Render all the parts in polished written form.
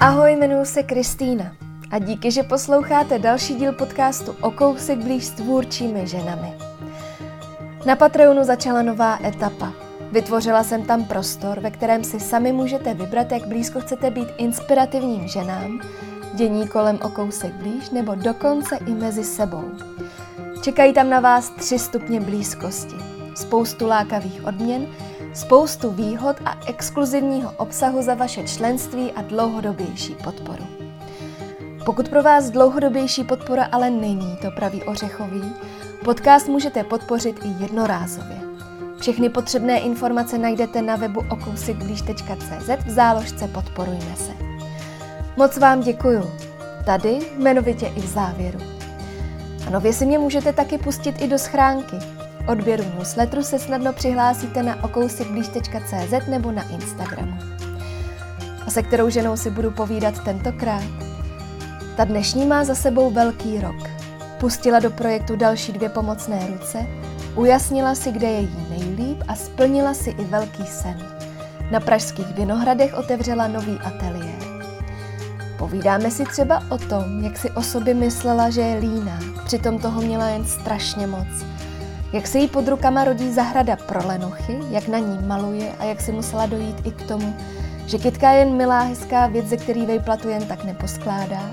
Ahoj, jmenuji se Kristýna a díky, že posloucháte další díl podcastu O kousek blíž s tvůrčími ženami. Na Patreonu začala nová etapa. Vytvořila jsem tam prostor, ve kterém si sami můžete vybrat, jak blízko chcete být inspirativním ženám, dění kolem O kousek blíž nebo dokonce i mezi sebou. Čekají tam na vás 3 stupně blízkosti, spoustu lákavých odměn, spoustu výhod a exkluzivního obsahu za vaše členství a dlouhodobější podporu. Pokud pro vás dlouhodobější podpora ale není to pravý ořechový, podcast můžete podpořit i jednorázově. Všechny potřebné informace najdete na webu okousitblíž.cz v záložce Podporujme se. Moc vám děkuju. Tady, jmenovitě i v závěru. A nově si mě můžete taky pustit i do schránky. Odběru newsletteru se snadno přihlásíte na okousitblíž.cz nebo na Instagramu. A se kterou ženou si budu povídat tentokrát? Ta dnešní má za sebou velký rok. Pustila do projektu další 2 pomocné ruce, ujasnila si, kde je jí nejlíp a splnila si i velký sen. Na pražských Vinohradech otevřela nový ateliér. Povídáme si třeba o tom, jak si o sobě myslela, že je líná, přitom toho měla jen strašně moc. Jak se jí pod rukama rodí zahrada pro lenochy, jak na ní maluje a jak si musela dojít i k tomu, že kytka je jen milá, hezká věc, ze který vejplatu jen tak neposkládá.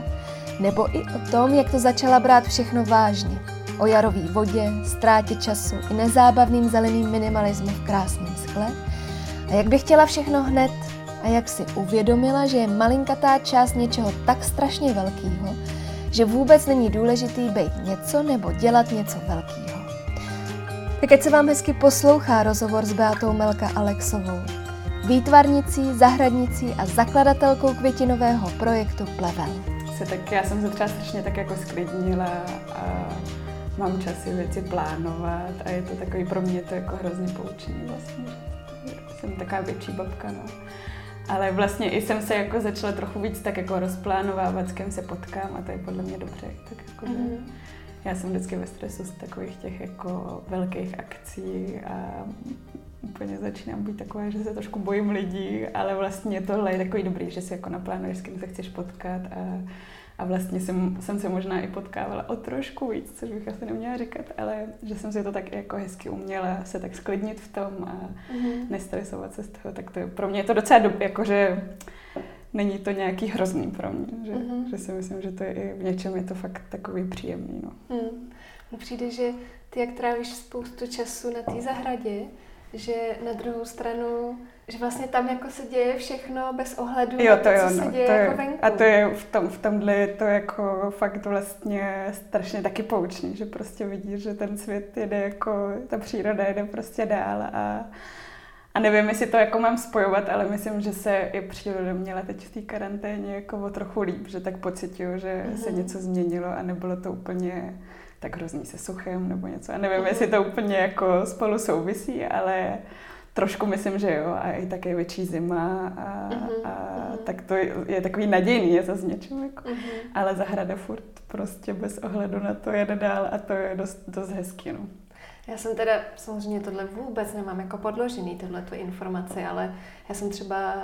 Nebo i o tom, jak to začala brát všechno vážně. O jarové vodě, ztrátě času i nezábavným zeleným minimalismu v krásném skle. A jak by chtěla všechno hned a jak si uvědomila, že je malinkatá část něčeho tak strašně velkýho, že vůbec není důležitý být něco nebo dělat něco velkýho. Tak ať se vám hezky poslouchá rozhovor s Beatou Melka Alexovou, výtvarnicí, zahradnicí a zakladatelkou květinového projektu Pleven. Tak já jsem se třeba strašně tak jako sklidnila a mám čas si věci plánovat a je to takový, pro mě to jako hrozně poučný vlastně. Jsem taková větší babka, no. Ale vlastně i jsem se jako začala trochu víc tak jako rozplánovávat, s kým se potkám a to je podle mě dobře, tak jako já jsem vždycky ve stresu z takových těch jako velkých akcí a úplně začínám být taková, že se trošku bojím lidí, ale vlastně tohle je takový dobrý, že si jako naplánuješ, s kým se chceš potkat a vlastně jsem se možná i potkávala o trošku víc, což bych asi neměla říkat, ale že jsem si to tak jako hezky uměla se tak sklidnit v tom a nestresovat se z toho, tak to je, pro mě je to docela dobrý, jakože není to nějaký hrozný pro mě, že si myslím, že to je i v něčem je to fakt takový příjemný, no. Přijde, že ty jak trávíš spoustu času na té zahradě, že na druhou stranu, že vlastně tam jako se děje všechno bez ohledu, co se děje jako venku. A to je v tomhle je to jako fakt vlastně strašně taky poučný, že prostě vidíš, že ten svět jede jako, ta příroda jede prostě dál a nevím, jestli to jako mám spojovat, ale myslím, že se i příroda měla teď v té karanténě jako o trochu líp, že tak pocituju, že se něco změnilo a nebylo to úplně tak hrozný se suchem nebo něco. A nevím, jestli to úplně jako spolu souvisí, ale trošku myslím, že jo. A i tak je větší zima a tak to je takový nadějný, je zase něčím jako. Ale zahrada furt prostě bez ohledu na to jede dál a to je dost hezký, no. Já jsem teda, samozřejmě tohle vůbec nemám jako podložený, tohleto informace, ale já jsem třeba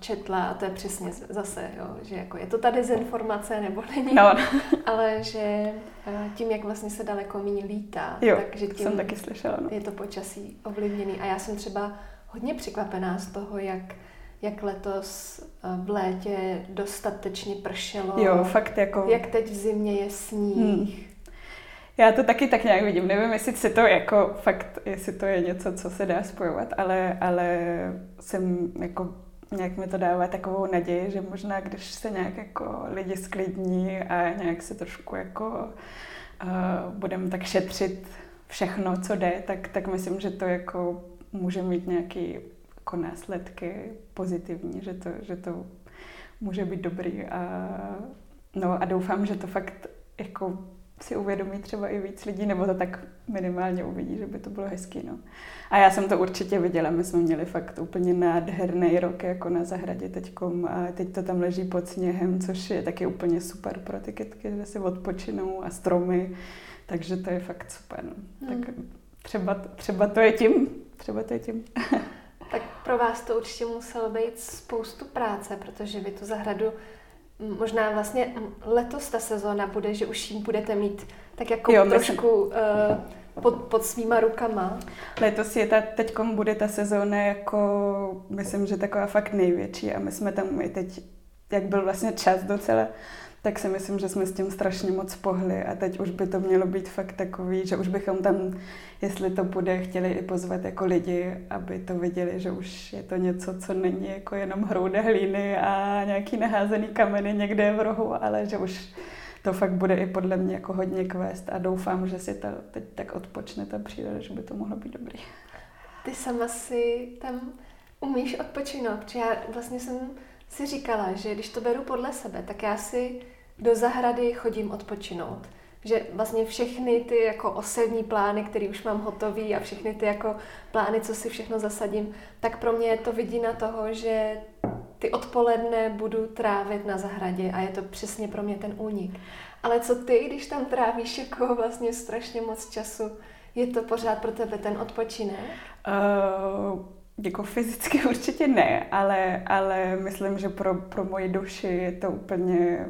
četla, a to je přesně zase, jo, že jako je to ta dezinformace nebo není, ale že tím, jak vlastně se daleko míň lítá, takže tím jsem taky slyšela, no. Je to počasí ovlivněný a já jsem třeba hodně překvapená z toho, jak letos v létě dostatečně pršelo, jo, fakt jako jak teď v zimě je sníh. Já to taky tak nějak vidím, nevím, jestli se to jako fakt, jestli to je něco, co se dá spojovat, ale jsem jako, nějak mi to dává takovou naději, že možná, když se nějak jako lidi sklidní a nějak se trošku jako budeme tak šetřit všechno, co jde, tak myslím, že to jako může mít nějaký jako následky pozitivní, že to může být dobrý a doufám, že to fakt jako si uvědomí třeba i víc lidí, nebo to tak minimálně uvidí, že by to bylo hezký, no. A já jsem to určitě viděla, my jsme měli fakt úplně nádherný rok jako na zahradě teďkom a teď to tam leží pod sněhem, což je taky úplně super pro ty kytky, že si odpočinou a stromy, takže to je fakt super, no. Tak třeba to je tím. Tak pro vás to určitě muselo být spoustu práce, protože vy tu zahradu Možná vlastně letos ta sezóna bude, že už jim budete mít tak jako jo, trošku pod svýma rukama. Letos je teďkom bude ta sezóna jako, myslím, že taková fakt největší a my jsme tam i teď, jak byl vlastně čas docela, tak si myslím, že jsme s tím strašně moc pohli a teď už by to mělo být fakt takový, že už bychom tam, jestli to bude, chtěli i pozvat jako lidi, aby to viděli, že už je to něco, co není jako jenom hrouda hlíny a nějaký naházený kameny někde v rohu, ale že už to fakt bude i podle mě jako hodně quest a doufám, že si to teď tak odpočne ta příroda, že by to mohlo být dobrý. Ty sama si tam umíš odpočinout, protože já vlastně jsem si říkala, že když to beru podle sebe, tak já si do zahrady chodím odpočinout. Že vlastně všechny ty jako osevní plány, které už mám hotový a všechny ty jako plány, co si všechno zasadím, tak pro mě je to vidina toho, že ty odpoledne budu trávit na zahradě a je to přesně pro mě ten únik. Ale co ty, když tam trávíš jako vlastně strašně moc času, je to pořád pro tebe ten odpočinek? Jako fyzicky určitě ne, ale myslím, že pro moji duši je to úplně,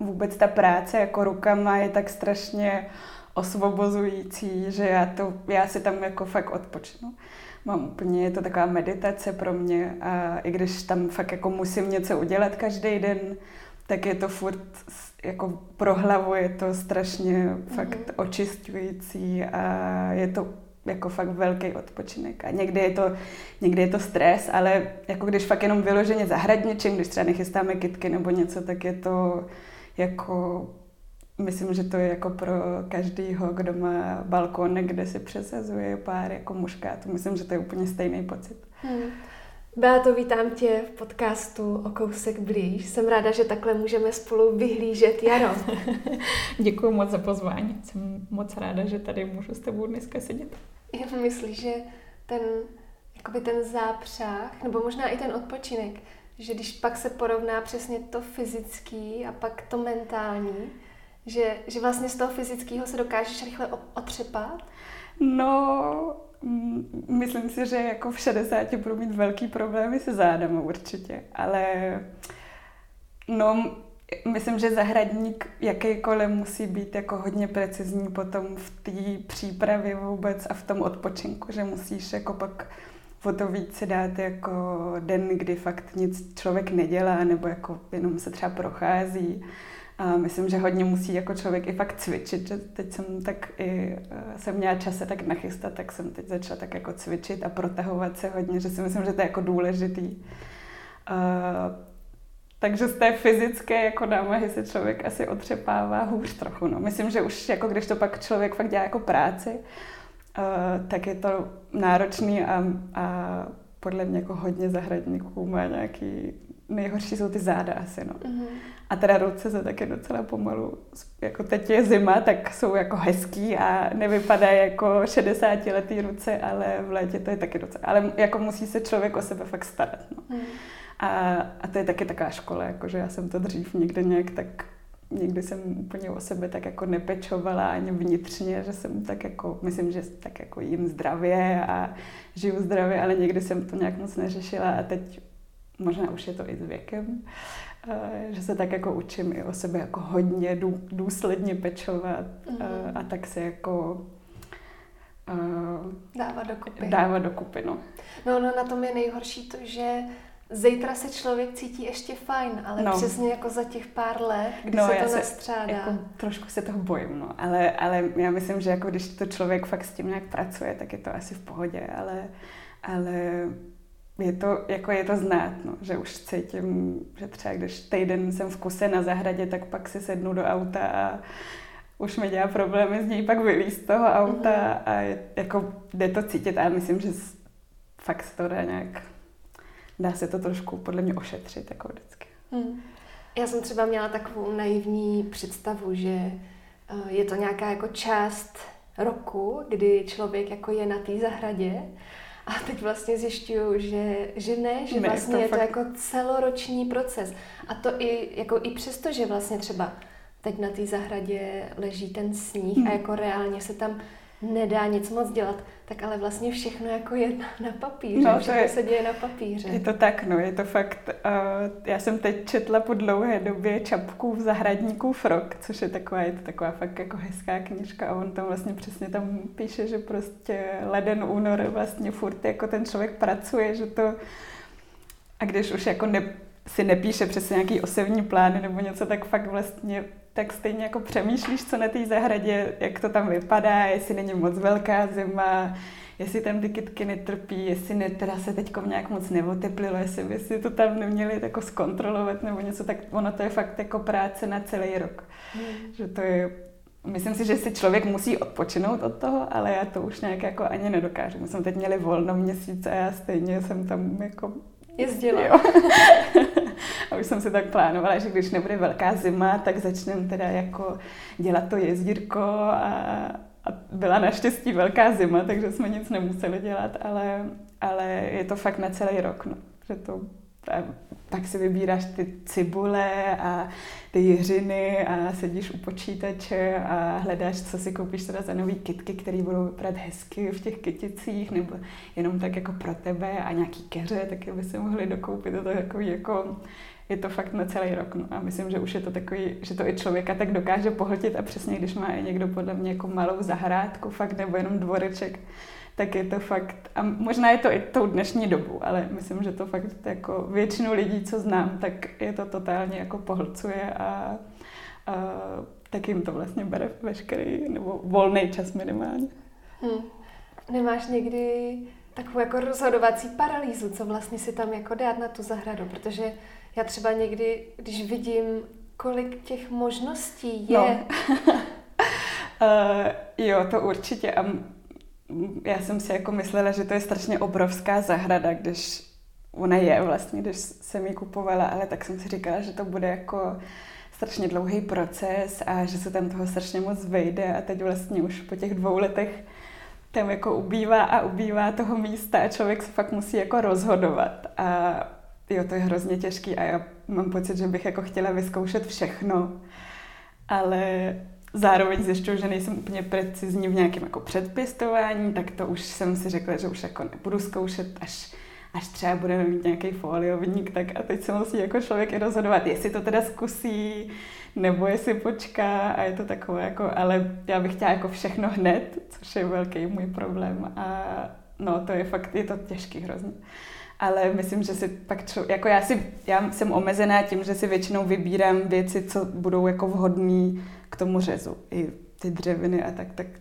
vůbec ta práce jako rukama je tak strašně osvobozující, že já si tam jako fakt odpočnu. Mám úplně, je to taková meditace pro mě a i když tam fakt jako musím něco udělat každý den, tak je to furt jako pro hlavu je to strašně fakt očistující a je to jako fakt velký odpočinek. A někdy je to stres, ale jako když fakt jenom vyloženě zahradničím, když třeba nechystáme kytky nebo něco, tak je to jako, myslím, že to je jako pro každýho, kdo má balkon, kde si přesazuje pár jako muškátů. Myslím, že to je úplně stejný pocit. Beato, vítám tě v podcastu O kousek blíž. Jsem ráda, že takhle můžeme spolu vyhlížet jaro. Děkuji moc za pozvání. Jsem moc ráda, že tady můžu s tebou dneska sedět. Já myslím, že ten zápřah, nebo možná i ten odpočinek, že když pak se porovná přesně to fyzický a pak to mentální, že vlastně z toho fyzického se dokážeš rychle otřepat? No, myslím si, že jako v 60 budu mít velký problémy se zádama určitě, ale no, myslím, že zahradník jakýkoliv musí být jako hodně precizní potom v té přípravě vůbec a v tom odpočinku, že musíš jako pak o to víc si dát jako den, kdy fakt nic člověk nedělá nebo jako jenom se třeba prochází. A myslím, že hodně musí jako člověk i fakt cvičit, že teď jsem měla čas se tak nachystat, tak jsem teď začala tak jako cvičit a protahovat se hodně, že si myslím, že to je jako důležitý. Takže z té fyzické jako námahy se člověk asi otřepává hůř trochu. No. Myslím, že už jako když to pak člověk fakt dělá jako práci, tak je to náročný a podle mě jako hodně zahradníků má nějaký. Nejhorší jsou ty záda asi, no. Mm-hmm. A teda ruce se taky docela pomalu, jako teď je zima, tak jsou jako hezký a nevypadá jako 60-letý ruce, ale v létě to je taky docela, ale jako musí se člověk o sebe fakt starat, no. Mm. A to je taky taková škola, jakože já jsem to dřív někdy jsem úplně o sebe tak jako nepečovala ani vnitřně, že jsem tak jako, myslím, že tak jako jím zdravě a žiju zdravě, ale někdy jsem to nějak moc neřešila a teď možná už je to i s věkem, že se tak jako učím i o sebe jako hodně důsledně pečovat a tak se jako dávat dokupy. No, na tom je nejhorší to, že zítra se člověk cítí ještě fajn, ale přesně jako za těch pár let, kdy se to nastřádá. Jako, trošku se toho bojím, no. Ale já myslím, že jako když to člověk fakt s tím nějak pracuje, tak je to asi v pohodě, ale je to znát, no, že už cítím, že třeba když týden jsem v kuse na zahradě, tak pak si sednu do auta a už mi dělá problémy z něj pak vylíz z toho auta a jako jde to cítit a myslím, že fakt se to dá se to trošku podle mě ošetřit jako vždycky. Já jsem třeba měla takovou naivní představu, že je to nějaká jako část roku, kdy člověk jako je na té zahradě. A teď vlastně zjišťuju, že ne, vlastně je to jako celoroční proces. A to i přesto, že vlastně třeba teď na té zahradě leží ten sníh a jako reálně se tam nedá nic moc dělat, tak ale vlastně všechno jako je na papíře, no, všechno je, se děje na papíře. Je to tak, no, je to fakt, já jsem teď četla po dlouhé době Čapkův Zahradníkův rok, což je taková, fakt jako hezká knížka a on tam vlastně přesně tam píše, že prostě leden, únor vlastně furt jako ten člověk pracuje, že to, a když už jako si nepíše přesně nějaký osevní plány nebo něco, tak fakt vlastně tak stejně jako přemýšlíš, co na té zahradě, jak to tam vypadá, jestli není moc velká zima, jestli tam ty kytky netrpí, jestli teda se teď nějak moc neoteplilo, jestli to tam neměli jako zkontrolovat nebo něco, tak ono to je fakt jako práce na celý rok. Že to je, myslím si, že si člověk musí odpočinout od toho, ale já to už nějak jako ani nedokážu. My jsme teď měli volno měsíc a já stejně jsem tam jako jezdila. A už jsem si tak plánovala, že když nebude velká zima, tak začneme teda jako dělat to jezdírko a byla naštěstí velká zima, takže jsme nic nemuseli dělat, ale je to fakt na celý rok, no. Že to, tak si vybíráš ty cibule a ty jiřiny a sedíš u počítače a hledáš, co si koupíš teda za nový kytky, které budou vypadat hezky v těch kyticích nebo jenom tak jako pro tebe a nějaký keře, taky by se mohli dokoupit. To takový jako, je to fakt na celý rok. No a myslím, že už je to takový, že to i člověka tak dokáže pohltit a přesně, když má někdo podle mě jako malou zahrádku fakt nebo jenom dvoreček, tak je to fakt, a možná je to i tou dnešní dobu, ale myslím, že to fakt jako většinu lidí, co znám, tak je to totálně jako pohlcuje a tak jim to vlastně bere veškerý, nebo volný čas minimálně. Nemáš někdy takovou jako rozhodovací paralýzu, co vlastně si tam jako dát na tu zahradu, protože já třeba někdy, když vidím, kolik těch možností je. No. Jo, to určitě. Já jsem si jako myslela, že to je strašně obrovská zahrada, když ona je vlastně, když jsem ji kupovala, ale tak jsem si říkala, že to bude jako strašně dlouhý proces a že se tam toho strašně moc vejde a teď vlastně už po těch 2 letech tam jako ubývá a ubývá toho místa a člověk se fakt musí jako rozhodovat a jo, to je hrozně těžký a já mám pocit, že bych jako chtěla vyzkoušet všechno, ale zároveň zjišťuju, že nejsem úplně precizní v nějakém jako předpěstování, tak to už jsem si řekla, že už jako nebudu zkoušet, až třeba budeme mít nějaký foliovník, tak a teď se musí jako člověk i rozhodovat, jestli to teda zkusí, nebo jestli počká a je to takové jako, ale já bych chtěla jako všechno hned, což je velký můj problém a no to je fakt, je to těžký hrozně. Ale myslím, že si pak jako já jsem omezená tím, že si většinou vybírám věci, co budou jako vhodné k tomu řezu. I ty dřeviny a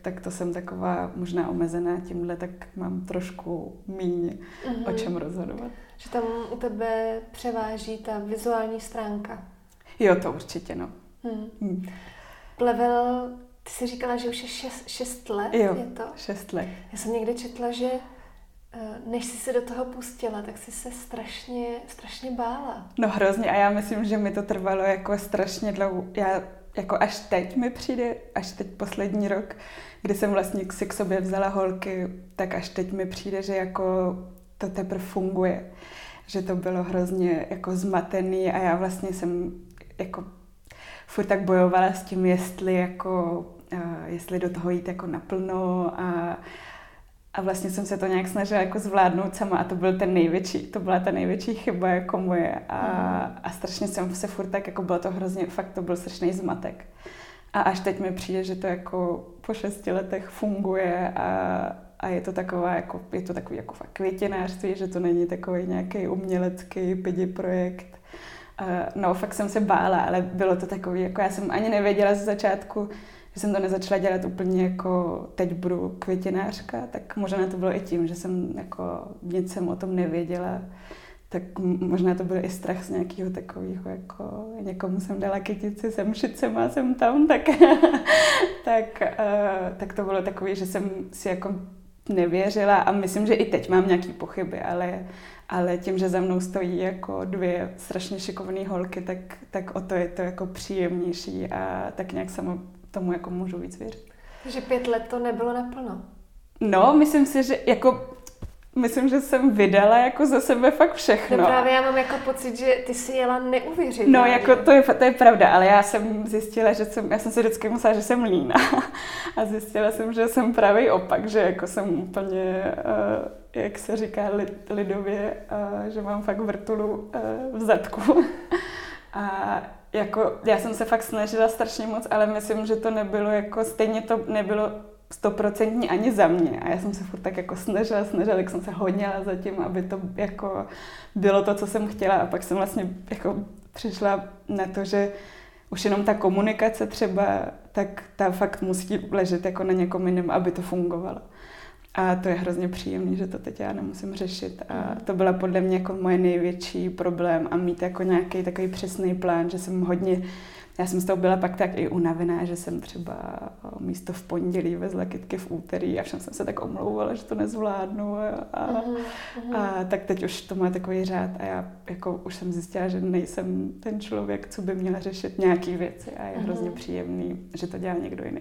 tak to jsem taková možná omezená tímhle, tak mám trošku míň o čem rozhodovat. Že tam u tebe převáží ta vizuální stránka. Jo, to určitě, no. Plevel, ty jsi říkala, že už je 6 let, jo, je to? 6 let. Já jsem někde četla, že než jsi se do toho pustila, tak jsi se strašně, strašně bála. No hrozně a já myslím, že mi to trvalo jako strašně dlouho. Já jako až teď poslední rok, kdy jsem vlastně si k sobě vzala holky, tak až teď mi přijde, že jako to teprve funguje. Že to bylo hrozně jako zmatený a já vlastně jsem jako furt tak bojovala s tím, jestli do toho jít jako naplno a vlastně jsem se to nějak snažila jako zvládnout sama a to byla ta největší chyba jako moje a strašně jsem se furt tak, jako bylo to hrozně, fakt to byl strašný zmatek. A až teď mi přijde, že to jako po 6 letech funguje a je to taková jako, je to takový jako fakt květinářství, že to není takový nějaký umělecký pidi projekt. No fakt jsem se bála, ale bylo to takový, jako já jsem ani nevěděla ze začátku, že jsem to nezačala dělat úplně jako teď budu květinářka, tak možná to bylo i tím, že jsem jako nic jsem o tom nevěděla, tak možná to byl i strach z nějakého takového, jako někomu jsem dala kytici, jsem šicema, jsem tam, tak to bylo takový, že jsem si jako nevěřila a myslím, že i teď mám nějaké pochyby, ale tím, že za mnou stojí jako 2 strašně šikovné holky, tak o to je to jako příjemnější a tak nějak sama tomu jako můžu víc věřit. Takže 5 let to nebylo naplno. No, myslím si, že jako myslím, že jsem vydala jako ze sebe fakt všechno. No právě já mám jako pocit, že ty jsi jela neuvěřitelně. No jako to je pravda, ale já jsem zjistila, že já jsem si vždycky myslela, že jsem líná. A zjistila jsem, že jsem pravý opak, že jako jsem úplně, jak se říká lidově, že mám fakt vrtulu v zadku. A jako já jsem se fakt snažila strašně moc, ale myslím, že to nebylo jako, stejně to nebylo 100% ani za mě. A já jsem se furt tak jako snažila, jak jsem se honila za tím, aby to jako bylo to, co jsem chtěla. A pak jsem vlastně jako přišla na to, že už jenom ta komunikace třeba, tak ta fakt musí ležet jako na někom jiném, aby to fungovalo. A to je hrozně příjemný, že to teď já nemusím řešit. A to byla podle mě jako moje největší problém a mít jako nějaký takový přesný plán, že jsem hodně... Já jsem z toho byla pak tak i unavená, že jsem třeba místo v pondělí vezla kytky v úterý a všem jsem se tak omlouvala, že to nezvládnu. A tak teď už to má takový řád a já jako už jsem zjistila, že nejsem ten člověk, co by měla řešit nějaký věci a je hrozně příjemný, že to dělá někdo jiný.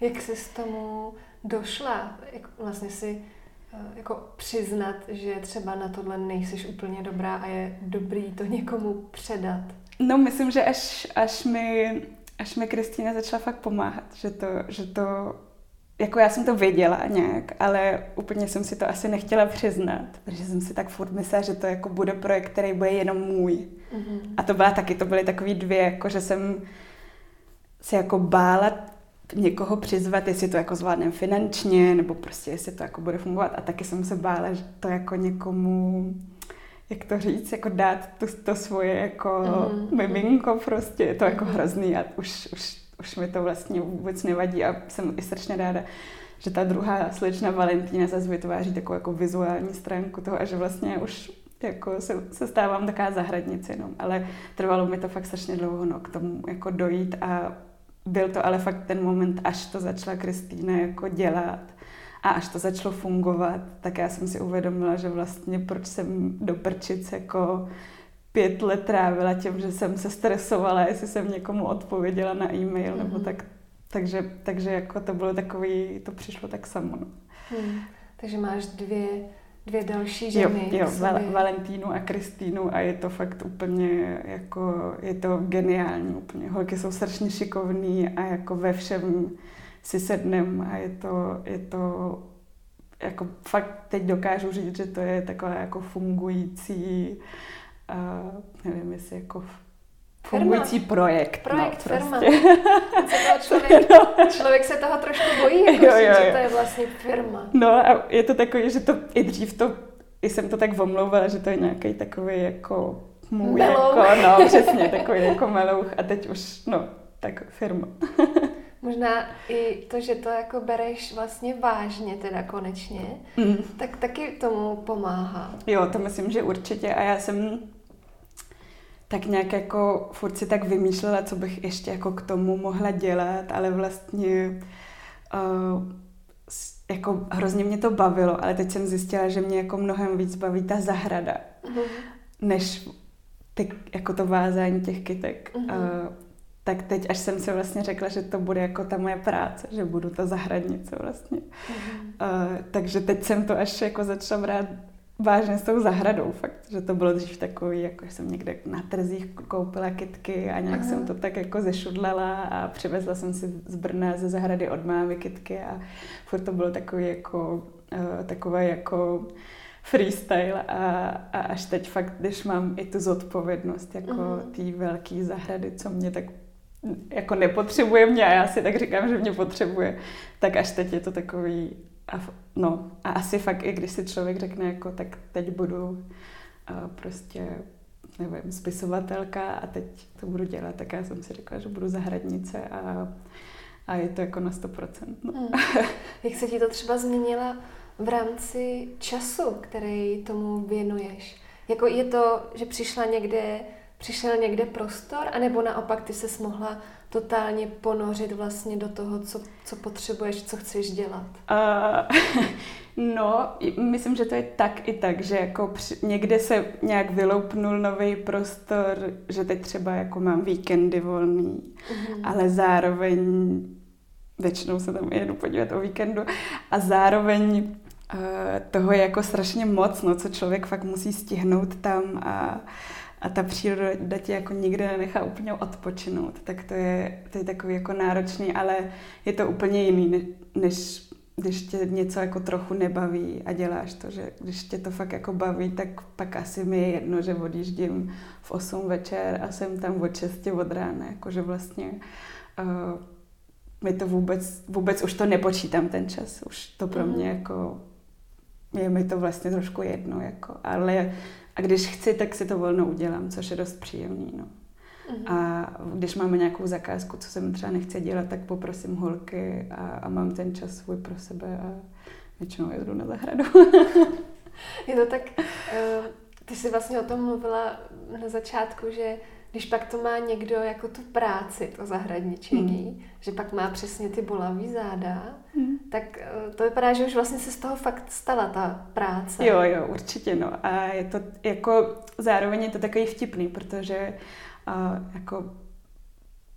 Jak jsi s tomu došla? Jak vlastně si jako přiznat, že třeba na tohle nejseš úplně dobrá a je dobrý to někomu předat? No, myslím, že až mi Kristýna začala fakt pomáhat, že to, jako já jsem to věděla nějak, ale úplně jsem si to asi nechtěla přiznat, protože jsem si tak furt myslela, že to jako bude projekt, který bude jenom můj. Mm-hmm. A to byly takový dvě, jako že jsem se jako bála někoho přizvat, jestli to jako zvládnem finančně, nebo prostě jestli to jako bude fungovat. A taky jsem se bála, že to jako někomu... jak to říct, jako dát to svoje jako miminko prostě, je to jako hrozný a už mi to vlastně vůbec nevadí a jsem i strašně ráda, že ta druhá slečna Valentína zase vytváří takovou jako vizuální stránku toho a že vlastně už jako se stávám taková zahradnice jenom, ale trvalo mi to fakt strašně dlouho k tomu jako dojít a byl to ale fakt ten moment, až to začala Kristýna jako dělat. A až to začalo fungovat, tak já jsem si uvědomila, že vlastně proč jsem do prčic jako 5 let trávila tím, že jsem se stresovala, jestli jsem někomu odpověděla na e-mail, nebo tak. Takže jako to bylo takový, to přišlo tak samo. No. Takže máš dvě další ženy. Jo, Valentínu a Kristýnu a je to fakt úplně jako, je to geniální úplně. Holky jsou strašně šikovný a jako ve všem si sednem a je to jako fakt teď dokážu říct, že to je taková jako fungující nevím, jestli jako fungující projekt no, firma. Prostě. Člověk se toho trošku bojí, jako jo. Že to je vlastně firma. No a je to takový, že to i dřív to, i jsem to tak omlouvala, že to je nějaký takový jako můj, jako, no přesně, takový jako melouch a teď už, no, tak firma. Možná i to, že to jako bereš vlastně vážně teda konečně, tak taky tomu pomáhá. Jo, to myslím, že určitě a já jsem tak nějak jako furt si tak vymýšlela, co bych ještě jako k tomu mohla dělat, ale vlastně jako hrozně mě to bavilo, ale teď jsem zjistila, že mě jako mnohem víc baví ta zahrada, než ty, jako to vázání těch kytek. Tak teď, až jsem si vlastně řekla, že to bude jako ta moje práce, že budu ta zahradnice vlastně. Takže teď jsem to až jako začala brát vážně s tou zahradou fakt, že to bylo dřív takový, jako jsem někde na trzích koupila kytky a nějak jsem to tak jako zešudlala a přivezla jsem si z Brna ze zahrady od mámy kytky a furt to bylo takový jako, takové jako freestyle a až teď fakt, když mám i tu zodpovědnost jako té velké zahrady, co mě tak jako nepotřebuje mě a já si tak říkám, že mě potřebuje, tak až teď je to takový, no a asi fakt i když si člověk řekne jako tak teď budu prostě, nevím, spisovatelka a teď to budu dělat, tak já jsem si řekla, že budu zahradnice a je to jako na 100%. No. Jak se ti to třeba změnila v rámci času, který tomu věnuješ? Jako je to, že přišel někde prostor, anebo naopak ty ses mohla totálně ponořit vlastně do toho, co potřebuješ, co chceš dělat? No, myslím, že to je tak i tak, že jako někde se nějak vyloupnul nový prostor, že teď třeba jako mám víkendy volný, ale zároveň většinou se tam jedu podívat o víkendu a zároveň toho je jako strašně moc, no, co člověk fakt musí stihnout tam a ta příroda tě jako nikdy nenechá úplně odpočinout, tak to je takový jako náročný, ale je to úplně jiný, než když tě něco jako trochu nebaví a děláš to, že když tě to fakt jako baví, tak pak asi mi je jedno, že odjíždím v 8 večer a jsem tam od 6 od rána, jakože vlastně mi to vůbec už to nepočítám ten čas, už to pro mě jako je mi to vlastně trošku jedno, jako, ale a když chci, tak si to volno udělám, což je dost příjemný, no. A když máme nějakou zakázku, co jsem třeba nechce dělat, tak poprosím holky a mám ten čas svůj pro sebe a většinou jedu na zahradu. Je to tak, ty jsi vlastně o tom mluvila na začátku, že když pak to má někdo jako tu práci, to zahradničení, že pak má přesně ty bolavý záda, tak to vypadá, že už vlastně se z toho fakt stala ta práce. Jo, určitě, no. A je to jako, zároveň je to takový vtipný, protože jako,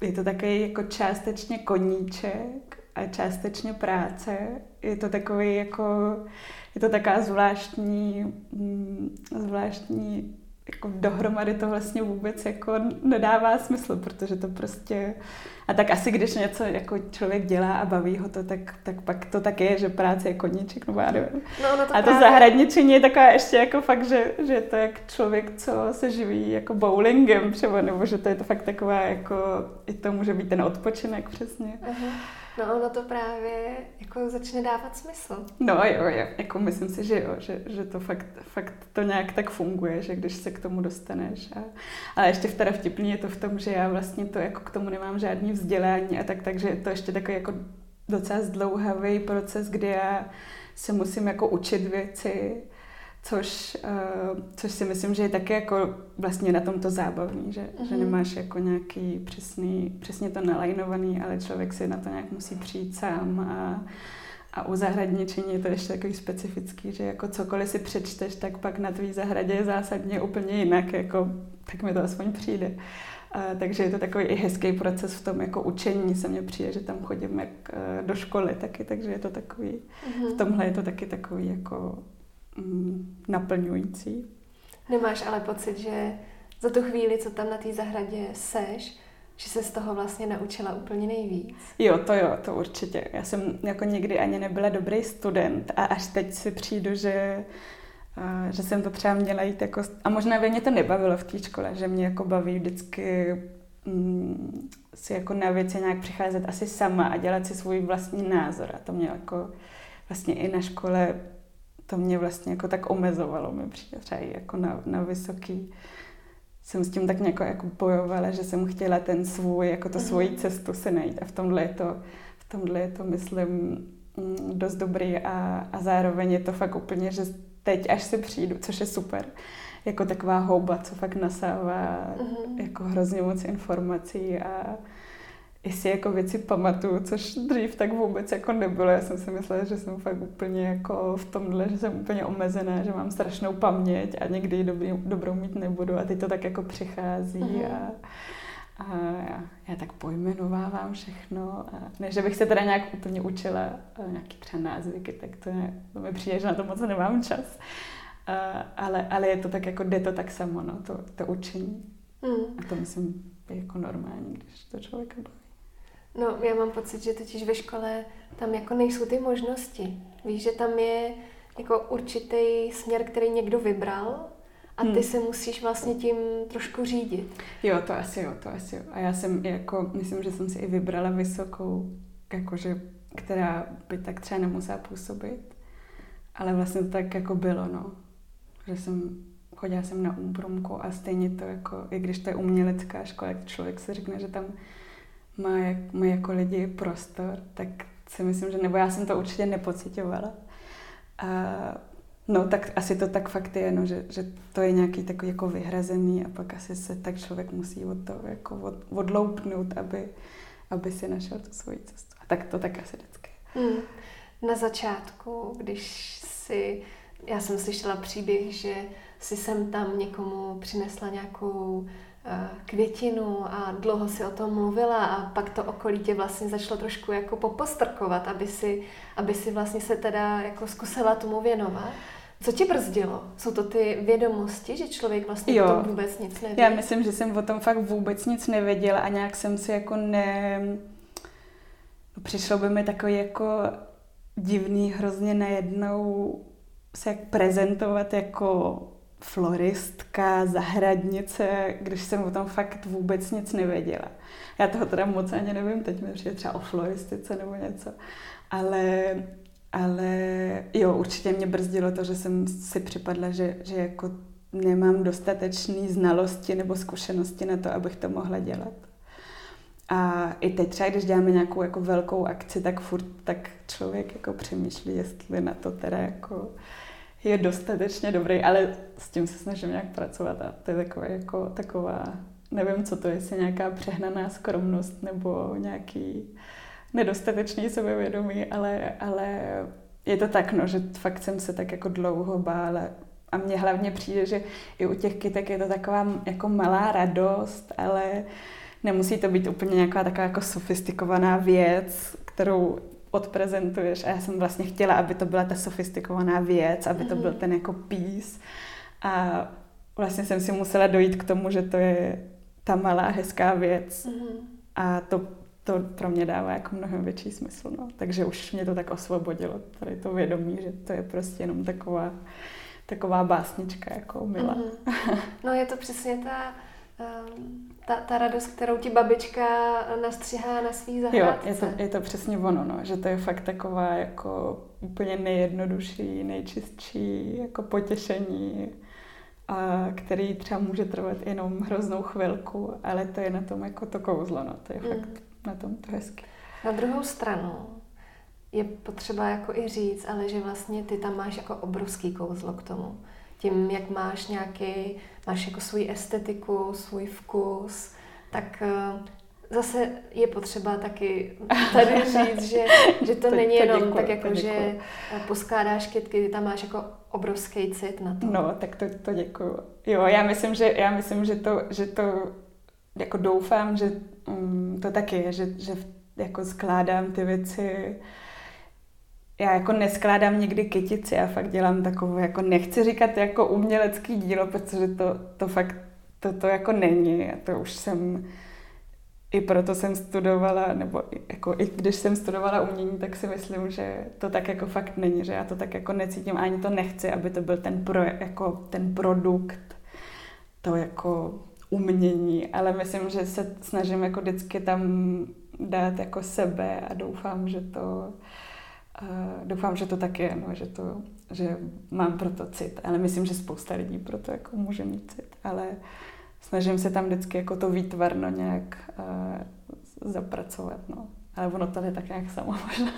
je to takový jako částečně koníček a částečně práce. Je to takový jako, je to taková zvláštní jako dohromady to vlastně vůbec jako nedává smysl, protože to prostě a tak asi když něco jako člověk dělá a baví ho to, tak pak to tak je, že práce je koníček, nebo já nevím. A to zahradničení je taková ještě jako fakt, že to je člověk, co se živí jako bowlingem třeba, nebo že to je to fakt taková jako, i to může být ten odpočinek přesně. Aha. No ono to právě jako začne dávat smysl. No jo, jako myslím si, že jo, že to fakt to nějak tak funguje, že když se k tomu dostaneš. Ale ještě teda vtipný je to v tom, že já vlastně to jako k tomu nemám žádný vzdělání a takže je to ještě takový jako docela zdlouhavý proces, kdy já se musím jako učit věci, což si myslím, že je taky jako vlastně na tom to zábavný, že nemáš jako nějaký přesně to nalajnovaný, ale člověk si na to nějak musí přijít sám a u zahradničení je to ještě takový specifický, že jako cokoliv si přečteš, tak pak na tvý zahradě je zásadně úplně jinak, jako tak mi to aspoň přijde. Takže je to takový i hezký proces v tom jako učení, se mně přijde, že tam chodím jak do školy taky, takže je to takový, v tomhle je to taky takový jako naplňující. Nemáš ale pocit, že za tu chvíli, co tam na té zahradě seš, že se z toho vlastně naučila úplně nejvíc? Jo, to určitě. Já jsem jako nikdy ani nebyla dobrý student a až teď si přijdu, že jsem to třeba měla jít jako... A možná by mě to nebavilo v té škole, že mě jako baví vždycky si jako na věci nějak přicházet asi sama a dělat si svůj vlastní názor. A to mě jako vlastně i na škole to mě vlastně jako tak omezovalo, mi přijde třeba jako na vysoký. Jsem s tím tak nějak jako bojovala, že jsem chtěla ten svůj, jako to svoji cestu se najít. A v tomhle je to myslím, dost dobrý a zároveň je to fakt úplně, že teď až si přijdu, což je super, jako taková houba, co fakt nasává jako hrozně moc informací a i si jako věci pamatuju, což dřív tak vůbec jako nebylo. Já jsem si myslela, že jsem fakt úplně jako v tomhle, že jsem úplně omezená, že mám strašnou paměť a někdy ji dobrou mít nebudu a teď to tak jako přichází a já tak pojmenovávám všechno. A ne, že bych se teda nějak úplně učila nějaký třeba názvyky, tak to mi přijde, že na to moc nemám čas. Ale je to tak jako, jde to tak samo, no, to učení. A to myslím je jako normální, když to člověka baví. No, já mám pocit, že totiž ve škole tam jako nejsou ty možnosti. Víš, že tam je jako určitý směr, který někdo vybral a ty se musíš vlastně tím trošku řídit. Jo, to asi jo. A já jsem jako, myslím, že jsem si i vybrala vysokou, jakože, která by tak třeba nemusela působit. Ale vlastně to tak jako bylo, no. Že jsem... Chodila jsem na umprumku a stejně to jako, i když to je umělecká škola, jak člověk si řekne, že tam má jako lidi prostor, tak si myslím, že nebo já jsem to určitě nepociťovala. No tak asi to tak fakt je, no, že to je nějaký takový jako vyhrazený a pak asi se tak člověk musí od toho jako odloupnout, aby si našel tu svoji cestu. A tak to tak asi vždycky. Na začátku, já jsem slyšela příběh, že si sem tam někomu přinesla nějakou květinu a dlouho si o tom mluvila a pak to okolí tě vlastně začalo trošku jako popostrkovat, aby si vlastně se teda jako zkusila tomu věnovat. Co tě brzdilo? Jsou to ty vědomosti, že člověk vlastně o tom vůbec nic neví? Já myslím, že jsem o tom fakt vůbec nic nevěděla a nějak jsem si jako přišlo by mi takový jako divný hrozně najednou se jak prezentovat jako floristka, zahradnice, když jsem o tom fakt vůbec nic nevěděla. Já toho teda moc ani nevím, teď mi přijde třeba o floristice nebo něco, ale jo, určitě mě brzdilo to, že jsem si připadla, že jako nemám dostatečné znalosti nebo zkušenosti na to, abych to mohla dělat. A i teď třeba, když děláme nějakou jako velkou akci, tak furt tak člověk jako přemýšlí, jestli na to teda jako je dostatečně dobrý, ale s tím se snažím nějak pracovat a to je taková, nevím co to je, jestli nějaká přehnaná skromnost nebo nějaký nedostatečný sebevědomí, ale je to tak, že fakt jsem se tak jako dlouho bála. A mně hlavně přijde, že i u těch kytek je to taková jako malá radost, ale nemusí to být úplně nějaká taková jako sofistikovaná věc, kterou odprezentuješ. A já jsem vlastně chtěla, aby to byla ta sofistikovaná věc, aby to byl ten jako pís. A vlastně jsem si musela dojít k tomu, že to je ta malá hezká věc. A to pro mě dává jako mnohem větší smysl. No. Takže už mě to tak osvobodilo. Tady to vědomí, že to je prostě jenom taková básnička, jako milá. No je to přesně ta radost, kterou ti babička nastřihá na svý zahrádce. Jo, je to přesně ono, no, že to je fakt taková jako úplně nejjednodušší, nejčistší jako potěšení, a který třeba může trvat jenom hroznou chvilku, ale to je na tom jako to kouzlo, no, to je fakt na tom to hezky. Na druhou stranu je potřeba jako i říct, ale že vlastně ty tam máš jako obrovský kouzlo k tomu. Tím, jak máš jako svůj estetiku, svůj vkus, tak zase je potřeba taky tady říct, že to není jenom děkuju, tak jako, že poskládáš kytky, ty tam máš jako obrovský cit na to. No, tak to děkuju. Jo, já myslím, že to jako doufám, že to taky je, že jako skládám ty věci. Já jako neskládám nikdy kytici, já fakt dělám takovou, jako nechci říkat jako umělecký dílo, protože to fakt, to jako není. A to už jsem, i proto jsem studovala, nebo jako i když jsem studovala umění, tak si myslím, že to tak jako fakt není, že já to tak jako necítím, ani to nechci, aby to byl jako ten produkt, to jako umění, ale myslím, že se snažím jako vždycky tam dát jako sebe a doufám, že to tak je, no, že mám proto cit, ale myslím, že spousta lidí proto jako může mít cit, ale snažím se tam vždycky jako to výtvarno nějak zapracovat, no. Ale ono to je tak nějak samo možná.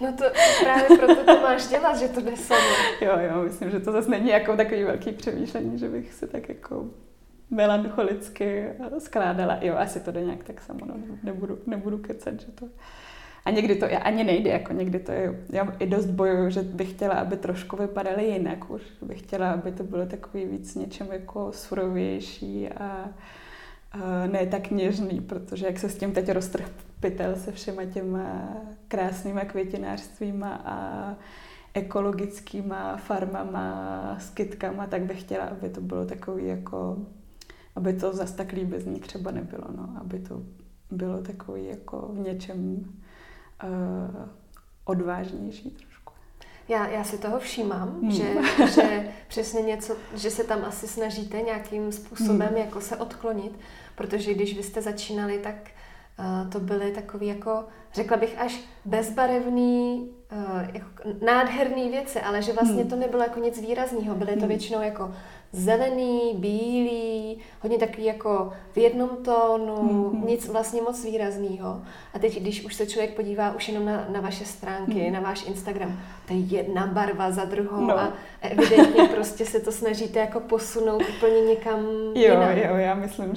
No to právě proto to máš dělat, že to jde samo. Jo, myslím, že to zase není jako takový velký přemýšlení, že bych se tak jako melancholicky skládala. Jo, asi to jde nějak tak samo, no. Nebudu kecat, že to... A někdy to ani nejde, jako někdy to je, já i dost bojuju, že bych chtěla, aby trošku vypadaly jinak už. Bych chtěla, aby to bylo takový víc něčem jako surovější a ne tak něžný, protože jak se s tím teď roztrh pytel se všema těma krásnýma květinářstvíma a ekologickýma farmama, skytkama, tak bych chtěla, aby to bylo takový jako, aby to zas tak líbezní třeba nebylo, no, aby to bylo takový jako v něčem odvážnější trošku. Já si toho všímám, že přesně něco, že se tam asi snažíte nějakým způsobem jako se odklonit, protože když vy jste začínali, tak to byly takový jako, řekla bych až bezbarevný, jako nádherný věci, ale že vlastně to nebylo jako nic výrazného, byly to většinou jako zelený, bílý, hodně takový jako v jednom tónu, nic vlastně moc výrazného. A teď, když už se člověk podívá už jenom na vaše stránky, na váš Instagram, to je jedna barva za druhou a evidentně prostě se to snažíte jako posunout úplně někam jinam. Jo, já myslím,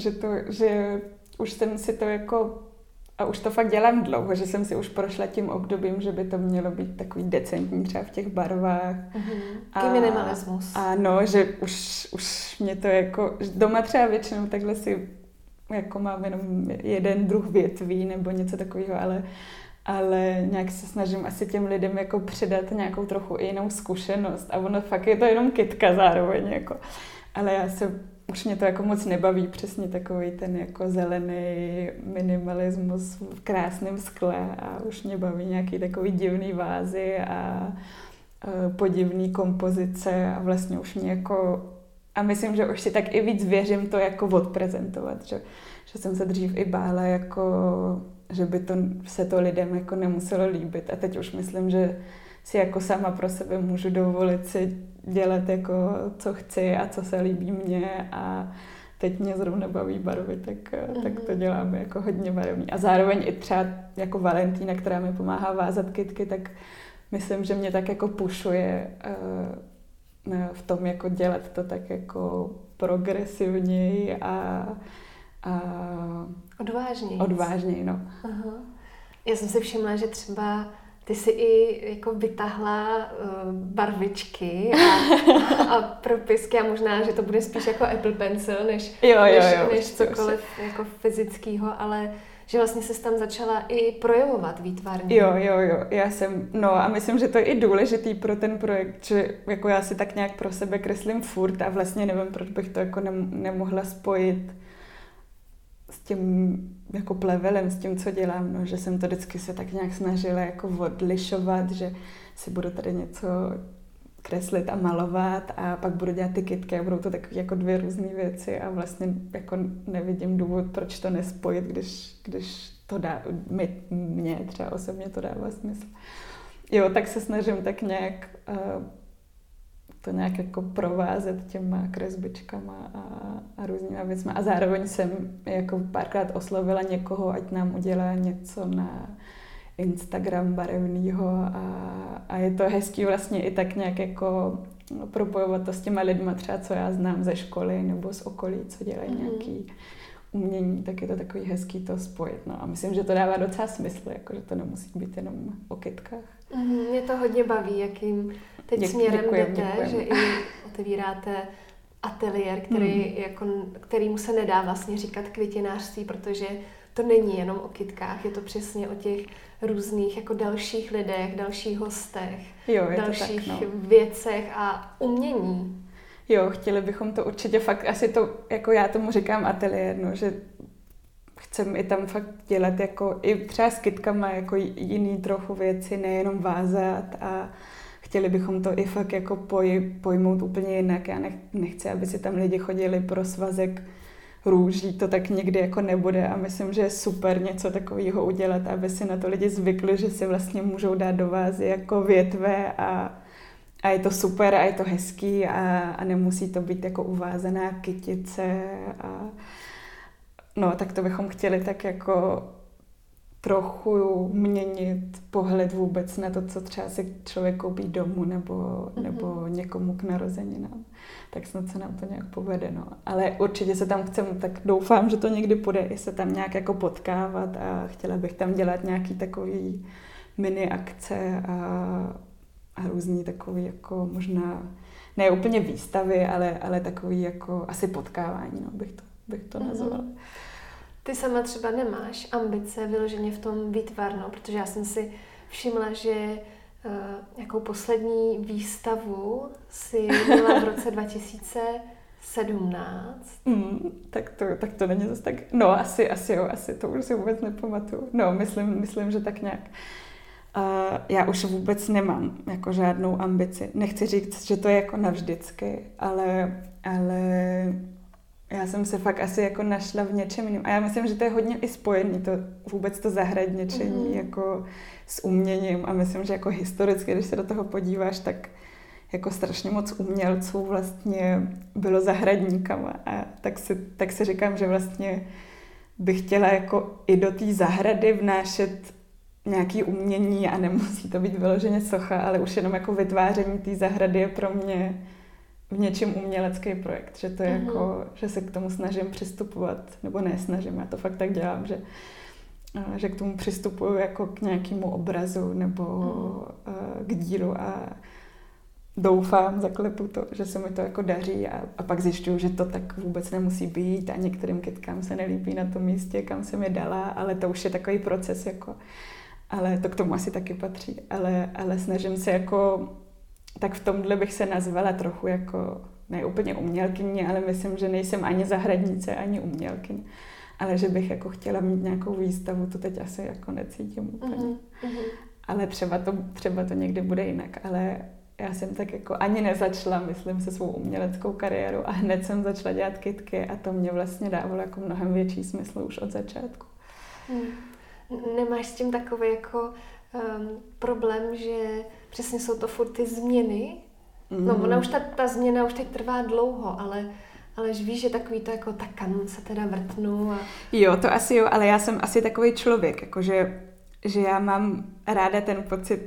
že už jsem si to jako A už to fakt dělám dlouho, že jsem si už prošla tím obdobím, že by to mělo být takový decentní třeba v těch barvách. Taký minimalismus. A no, že už mě to jako... Doma třeba většinou takhle si jako mám jenom jeden druh větví nebo něco takového, ale nějak se snažím asi těm lidem jako předat nějakou trochu jinou zkušenost. A ono fakt je to jenom kytka zároveň jako. Ale já se... Už mě to jako moc nebaví, přesně takový ten jako zelený minimalismus v krásném skle a už mě baví nějaký takový divný vázy a podivný kompozice a vlastně už mě jako... A myslím, že už si tak i víc věřím to jako odprezentovat, že jsem se dřív i bála jako, že by to se to lidem jako nemuselo líbit a teď už myslím, že si jako sama pro sebe můžu dovolit si dělat jako co chci a co se líbí mně a teď mě zrovna baví barvy, tak to dělám jako hodně barevný. A zároveň i třeba jako Valentína, která mi pomáhá vázat kytky, tak myslím, že mě tak jako pušuje v tom jako dělat to tak jako progresivněji a odvážněji, no. Aha. Já jsem si všimla, že třeba ty jsi i jako vytahla barvičky a propisky a možná, že to bude spíš jako Apple Pencil, než cokoliv jako fyzického, ale že vlastně se tam začala i projevovat výtvarně. Jo, já jsem, no a myslím, že to je i důležitý pro ten projekt, že jako já si tak nějak pro sebe kreslím furt a vlastně nevím, proč bych to jako nemohla spojit s tím jako plevelem, s tím, co dělám, no, že jsem to vždycky se tak nějak snažila jako odlišovat, že si budu tady něco kreslit a malovat a pak budu dělat ty kytky a budou to takové jako dvě různé věci a vlastně jako nevidím důvod, proč to nespojit, když to dá, mě třeba osobně to dává smysl. Jo, tak se snažím tak nějak to nějak jako provázet těma kresbičkama a různýma věcma. A zároveň jsem jako párkrát oslovila někoho, ať nám udělá něco na Instagram barevného a je to hezký vlastně i tak nějak jako propojovat to s těma lidma třeba, co já znám ze školy nebo z okolí, co dělají nějaký umění, tak je to takový hezký to spojit. No a myslím, že to dává docela smysl, jako že to nemusí být jenom o kytkách. Mě to hodně baví, jakým teď směrem jdete, že i otevíráte ateliér, kterýmu se nedá vlastně říkat květinářství, protože to není jenom o kytkách, je to přesně o těch různých jako dalších lidech, dalších hostech, dalších věcech a umění. Jo, chtěli bychom to určitě fakt, asi to, jako já tomu říkám ateliér, no, že chcem i tam fakt dělat jako i třeba s kytkama jako jiný trochu věci, nejenom vázat a chtěli bychom to i fakt jako pojmout úplně jinak. Já nechci, aby si tam lidi chodili pro svazek růží, to tak nikdy jako nebude a myslím, že je super něco takového udělat, aby si na to lidi zvykli, že si vlastně můžou dát do vázy jako větve a je to super a je to hezký a nemusí to být jako uvázaná kytice a no, tak to bychom chtěli tak jako trochu měnit pohled vůbec na to, co třeba si člověk koupí domů nebo někomu k narozeninám. Tak snad se nám to nějak povede, no. Ale určitě se tam chcem, tak doufám, že to někdy půjde i se tam nějak jako potkávat a chtěla bych tam dělat nějaký takový mini akce a různý takový jako možná, ne úplně výstavy, ale takový jako asi potkávání, no, bych to nazvala. Ty sama třeba nemáš ambice vyloženě v tom výtvarnu, protože já jsem si všimla, že jakou poslední výstavu si měla v roce 2017. Tak to není zase tak, no asi to už si vůbec nepamatuju. No, myslím, že tak nějak. Já už vůbec nemám jako žádnou ambici. Nechci říct, že to je jako navždycky, ale já jsem se fakt asi jako našla v něčem jiném. A já myslím, že to je hodně i spojený, to vůbec to zahradničení jako s uměním. A myslím, že jako historicky, když se do toho podíváš, tak jako strašně moc umělců vlastně bylo zahradníkama. A tak si říkám, že vlastně bych chtěla jako i do té zahrady vnášet nějaký umění a nemusí to být vyloženě socha, ale už jenom jako vytváření té zahrady je pro mě v něčem umělecký projekt, že to je jako, že se k tomu snažím přistupovat, nebo nesnažím, já to fakt tak dělám, že že k tomu přistupuju jako k nějakému obrazu nebo k dílu a doufám, zaklepu to, že se mi to jako daří a pak zjišťuju, že to tak vůbec nemusí být a některým kytkám se nelíbí na tom místě, kam jsem je dala, ale to už je takový proces jako, ale to k tomu asi taky patří, ale snažím se jako, tak v tomhle bych se nazvala trochu jako, ne úplně umělkyně, ale myslím, že nejsem ani zahradnice, ani umělkyně. Ale že bych jako chtěla mít nějakou výstavu, to teď asi jako necítím úplně. Ale třeba to někdy bude jinak. Ale já jsem tak jako ani nezačala, myslím, se svou uměleckou kariéru a hned jsem začala dělat kytky a to mě vlastně dávalo jako mnohem větší smysl už od začátku. Nemáš s tím takový jako problém, že přesně jsou to furt ty změny? No ona už ta změna už teď trvá dlouho, ale víš, že takový to jako tak kam se teda vrtnu a... Jo, to asi jo, ale já jsem asi takový člověk, jakože, že já mám ráda ten pocit,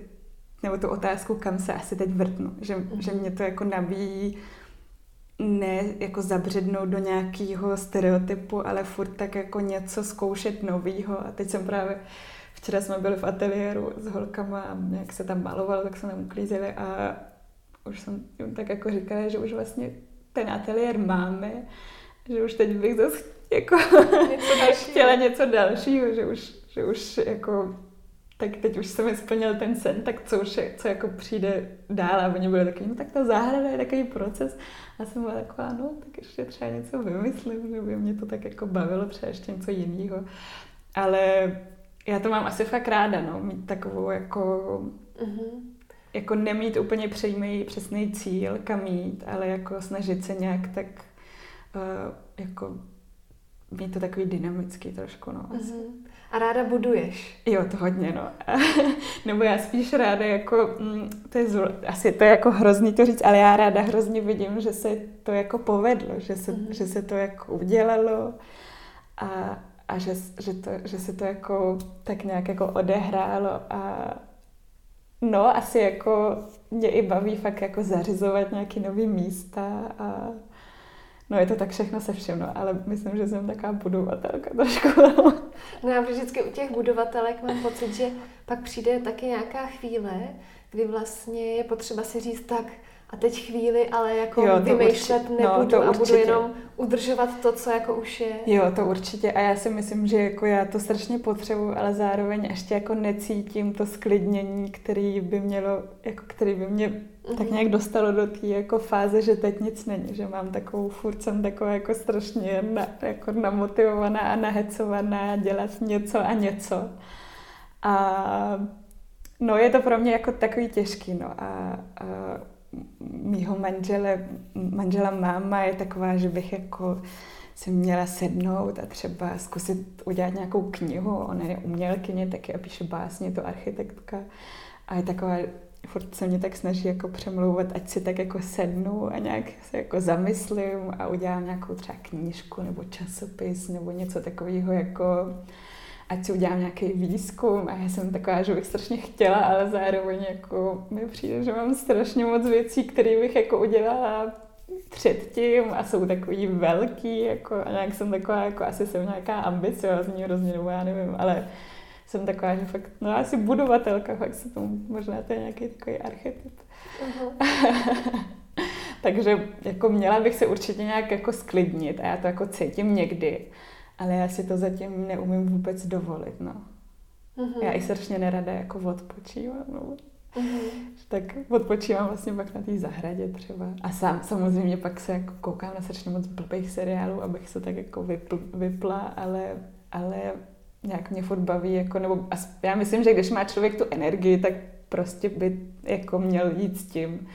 nebo tu otázku, kam se asi teď vrtnu, že mě to jako nabíjí ne jako zabřednout do nějakého stereotypu, ale furt tak jako něco zkoušet novýho a teď jsem právě včera jsme byli v ateliéru s holkama a jak se tam malovalo, tak se nám uklízeli a už jsem jim tak jako říkala, že už vlastně ten ateliér máme, že už teď bych zase jako chtěla něco dalšího, že už jako, tak teď už se mi splnil ten sen, tak co jako přijde dál a oni byli takový, no tak ta zahrada je takový proces a jsem byla taková, no tak ještě třeba něco vymyslím, že by mě to tak jako bavilo, třeba ještě něco jiného, ale já to mám asi fakt ráda, no, mít takovou jako... Jako nemít úplně přesný cíl, kam jít, ale jako snažit se nějak tak jako mít to takový dynamický trošku, no. A ráda buduješ? Jo, to hodně, no. Nebo já spíš ráda jako, asi to je jako hrozný to říct, ale já ráda hrozně vidím, že se to jako povedlo, že se to jako udělalo a že se to jako tak nějak jako odehrálo a no, asi jako mě i baví fakt jako zařizovat nějaký nový místa a no je to tak všechno se vším, no, ale myslím, že jsem taková budovatelka trošku. No já vždycky u těch budovatelek mám pocit, že pak přijde taky nějaká chvíle, kdy vlastně je potřeba si říct tak a teď chvíli, ale jako jo, vymýšlet určitě, nebudu no, a budu jenom udržovat to, co jako už je. Jo, to určitě a já si myslím, že jako já to strašně potřebuju, ale zároveň ještě jako necítím to sklidnění, který by mě tak nějak dostalo do té jako fáze, že teď nic není, že mám takovou, furt jsem taková jako strašně jako namotivovaná a nahecovaná dělat něco. A no je to pro mě jako takový těžký, no a mýho manžela máma je taková, že bych jako si měla sednout a třeba zkusit udělat nějakou knihu. Ona je umělkyně taky a píše básně, to architektka. A je taková, furt se mě tak snaží jako přemlouvat, ať si tak jako sednu a nějak se jako zamyslím a udělám nějakou třeba knížku nebo časopis nebo něco takového jako... ať si udělám nějaký výzkum a já jsem taková, že bych strašně chtěla, ale zároveň jako mi přijde, že mám strašně moc věcí, které bych jako udělala předtím a jsou takový velký jako a nějak jsem taková, jako asi jsem nějaká ambiciozní hrozně, nebo já nevím, ale jsem taková, že fakt, no asi budovatelka, fakt se tomu, možná to je nějaký takový archetyp. Takže jako měla bych se určitě nějak jako sklidnit a já to jako cítím někdy. Ale já si to zatím neumím vůbec dovolit, no. Já i strašně nerada jako odpočívám, no. Tak odpočívám vlastně pak na té zahradě třeba. A samozřejmě pak se jako koukám na strašně moc blbých seriálů, abych se tak jako vypla, ale nějak mě furt baví, jako, nebo já myslím, že když má člověk tu energii, tak prostě by jako měl jít s tím.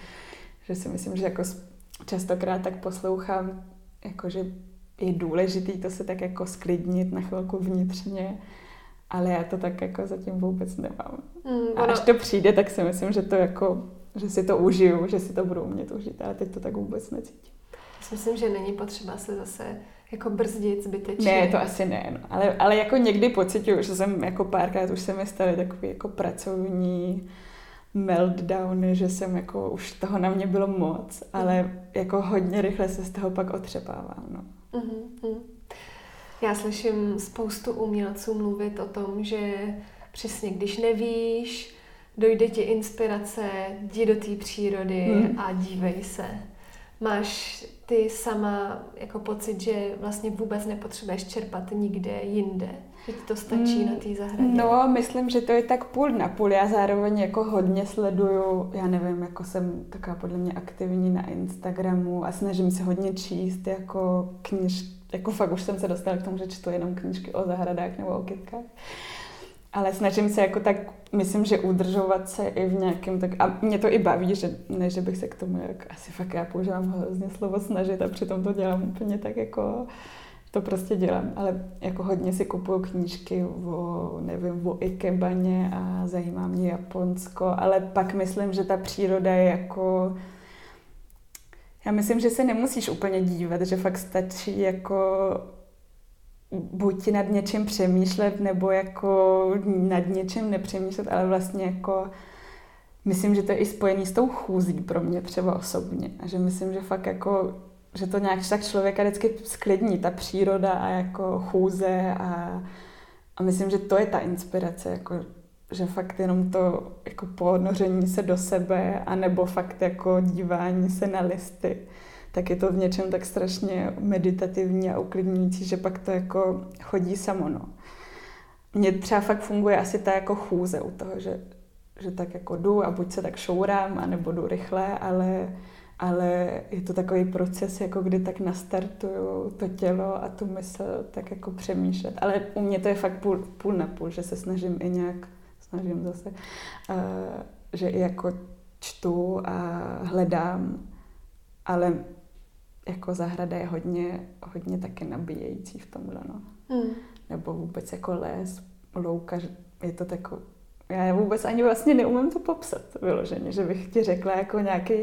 Že si myslím, že jako častokrát tak poslouchám, jakože je důležitý to se tak jako sklidnit na chvilku vnitřně, ale já to tak jako zatím vůbec nemám. A až to přijde, tak si myslím, že to jako, že si to užiju, že si to budu umět užít, ale teď to tak vůbec necítím. Myslím, že není potřeba se zase jako brzdit zbytečně. Ne, to asi ne, no. Ale jako někdy pocituju, že jsem jako párkrát už se mi staly takový jako pracovní meltdowny, že jsem jako, už toho na mě bylo moc, ale jako hodně rychle se z toho pak otřepávám, no. Já slyším spoustu umělců mluvit o tom, že přesně když nevíš, dojde ti inspirace, jdi do té přírody a dívej se. Máš ty sama jako pocit, že vlastně vůbec nepotřebuješ čerpat nikde jinde? Že ti to stačí na té zahradě? No, myslím, že to je tak půl na půl. Já zároveň jako hodně sleduju, já nevím, jako jsem taková podle mě aktivní na Instagramu a snažím se hodně číst jako knížky. Jako fakt už jsem se dostala k tomu, že čtu jenom knížky o zahradách nebo o kytkách. Ale snažím se jako tak, myslím, že udržovat se i v nějakém tak. A mě to i baví, že ne, že bych se k tomu jak asi fakt já používám hrozně slovo snažit a přitom to dělám úplně tak jako to prostě dělám. Ale jako hodně si kupuju knížky o, nevím, o Ikebaně a zajímá mě Japonsko. Ale pak myslím, že ta příroda je jako... Já myslím, že se nemusíš úplně dívat, že fakt stačí jako... buď nad něčím přemýšlet, nebo jako nad něčím nepřemýšlet, ale vlastně jako myslím, že to je i spojený s tou chůzí pro mě třeba osobně. A že myslím, že fakt jako, že to nějak tak člověka vždycky sklidní, ta příroda a jako chůze a myslím, že to je ta inspirace, jako, že fakt jenom to jako ponoření se do sebe anebo fakt jako dívání se na listy. Tak je to v něčem tak strašně meditativní a uklidňující, že pak to jako chodí samo, no. Mně třeba fakt funguje asi ta jako chůze u toho, že tak jako jdu a buď se tak šourám, anebo jdu rychle, ale je to takový proces, jako kdy tak nastartuju to tělo a tu mysl tak jako přemýšlet. Ale u mě to je fakt půl na půl, že se snažím i nějak, že i jako čtu a hledám, ale jako zahrada je hodně taky nabíjející v tomhle, no. Nebo vůbec jako les, louka, je to takové... Já vůbec ani vlastně neumím to popsat vyloženě, že bych ti řekla jako nějaký,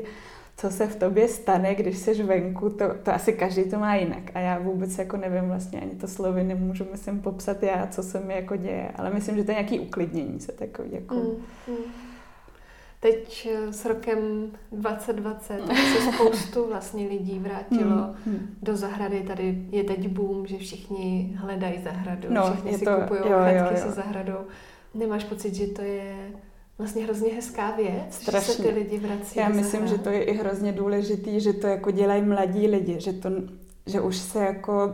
co se v tobě stane, když jsi venku, to asi každý to má jinak. A já vůbec jako nevím vlastně, ani to slovy nemůžu, myslím, popsat já, co se mi jako děje. Ale myslím, že to je nějaký uklidnění se takový jako... Teď s rokem 2020 se spoustu vlastně lidí vrátilo do zahrady. Tady je teď boom, že všichni hledají zahradu, všichni si kupují chatky se zahradou. Nemáš pocit, že to je vlastně hrozně hezká věc, strašně, že se ty lidi vrací? Já myslím, že to je i hrozně důležitý, že to jako dělají mladí lidi, že už se jako...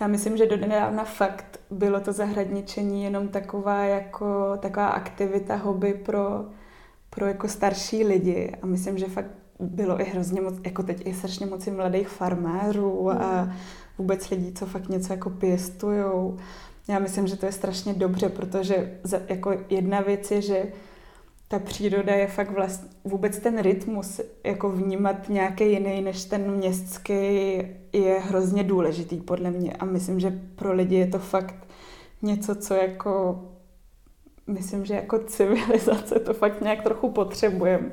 Já myslím, že dodnedávna fakt bylo to zahradničení jenom taková aktivita, hobby pro jako starší lidi a myslím, že fakt bylo i hrozně moc, jako teď i strašně moc mladých farmářů a vůbec lidí, co fakt něco jako pěstujou. Já myslím, že to je strašně dobře, protože jako jedna věc je, že ta příroda je fakt vlastně, vůbec ten rytmus jako vnímat nějaký jiný než ten městský je hrozně důležitý podle mě a myslím, že pro lidi je to fakt něco, co jako myslím, že jako civilizace to fakt nějak trochu potřebujeme.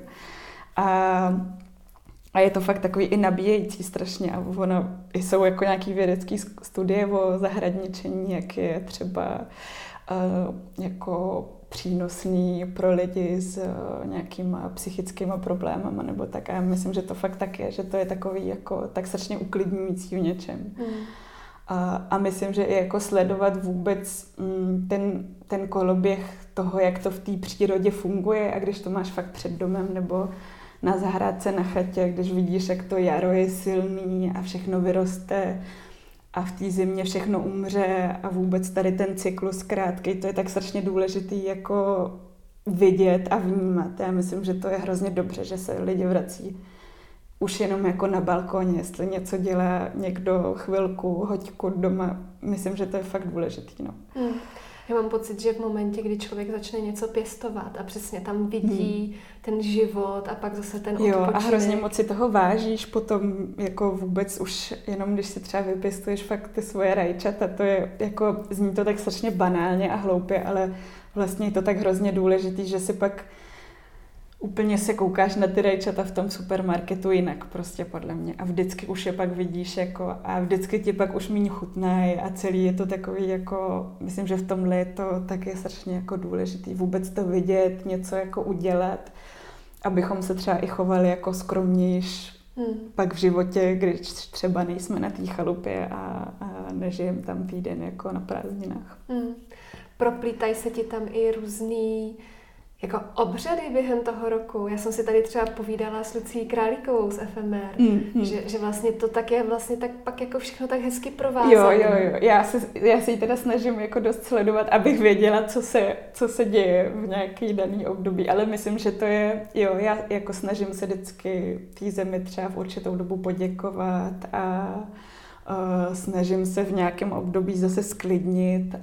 A je to fakt takový i nabíjející strašně. A ono, jsou jako nějaký vědecký studie o zahradničení, jak je třeba jako přínosný pro lidi s nějakýma psychickýma problémama nebo tak. A já myslím, že to fakt tak je, že to je takový jako tak strašně uklidňující v něčem. A myslím, že i jako sledovat vůbec ten koloběh toho, jak to v té přírodě funguje a když to máš fakt před domem nebo na zahrádce, na chatě, když vidíš, jak to jaro je silný a všechno vyroste a v té zimě všechno umře a vůbec tady ten cyklus krátkej, to je tak strašně důležitý jako vidět a vnímat. Já myslím, že to je hrozně dobře, že se lidi vrací už jenom jako na balkoně, jestli něco dělá někdo chvilku, hoďku doma. Myslím, že to je fakt důležitý, no. Já mám pocit, že v momentě, kdy člověk začne něco pěstovat a přesně tam vidí ten život a pak zase ten odpočinek. Jo, a hrozně moc si toho vážíš potom jako vůbec už jenom, když si třeba vypěstuješ fakt ty svoje rajčata, to je jako, zní to tak strašně banálně a hloupě, ale vlastně je to tak hrozně důležitý, že si pak úplně se koukáš na ty rajčata v tom supermarketu jinak prostě podle mě a vždycky už je pak vidíš jako a vždycky ti pak už míň chutnají a celý je to takový jako, myslím, že v tomhle je to taky strašně jako důležitý vůbec to vidět, něco jako udělat, abychom se třeba i chovali jako skromnější Pak v životě, když třeba nejsme na té chalupě a nežijeme tam týden jako na prázdninách. Proplítají se ti tam i různý jako obřady během toho roku. Já jsem si tady třeba povídala s Lucí Králíkovou z FMR, že vlastně to tak je vlastně tak pak jako všechno tak hezky provázané. Jo. Já se ji teda snažím jako dost sledovat, abych věděla, co se děje v nějaký daný období, ale myslím, že to je, jo, já jako snažím se vždycky té zemi třeba v určitou dobu poděkovat a snažím se v nějakém období zase sklidnit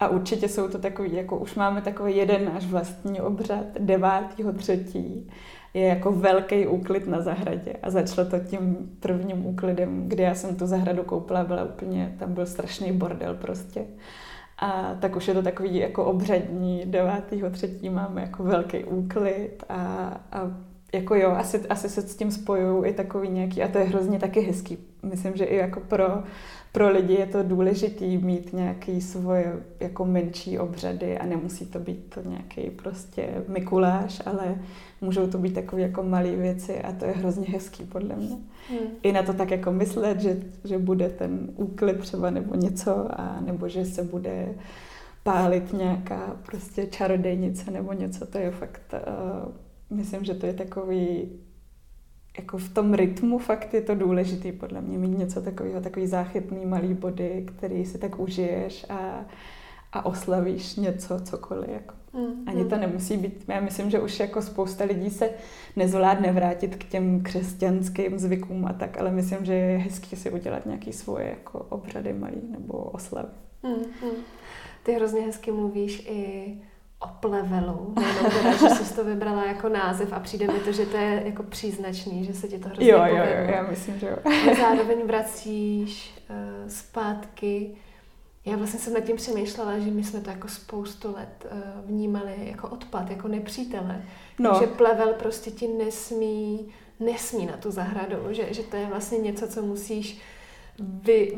a určitě jsou to takový, jako už máme takový jeden náš vlastní obřad, 9.3. je jako velký úklid na zahradě a začalo to tím prvním úklidem, kdy já jsem tu zahradu koupila, byla úplně, tam byl strašný bordel prostě. A tak už je to takový jako obřadní, 9.3. máme jako velký úklid a jako jo, asi se s tím spojují i takový nějaký, a to je hrozně taky hezký. Myslím, že i jako pro lidi je to důležitý mít nějaký svoje jako menší obřady a nemusí to být to nějaký prostě Mikuláš, ale můžou to být takové jako malé věci a to je hrozně hezký podle mě. I na to tak jako myslet, že bude ten úklid třeba nebo něco a nebo že se bude pálit nějaká prostě čarodějnice nebo něco, to je fakt... Myslím, že to je takový, jako v tom rytmu fakt je to důležitý podle mě mít něco takového, takový záchytný malý body, který si tak užiješ a oslavíš něco, cokoliv. Jako. Ani to nemusí být, já myslím, že už jako spousta lidí se nezvládne vrátit k těm křesťanským zvykům a tak, ale myslím, že je hezký si udělat nějaké svoje jako obřady malý nebo oslavy. Ty hrozně hezky mluvíš i o plevelu, teda, že jsi to vybrala jako název a přijde mi to, že to je jako příznačný, že se ti to hrozně povedlo. Jo, já myslím, že jo. A zároveň vracíš zpátky. Já vlastně jsem nad tím přemýšlela, že my jsme to jako spoustu let vnímali jako odpad, jako nepřítele. No. Že plevel prostě ti nesmí na tu zahradu, že to je vlastně něco, co musíš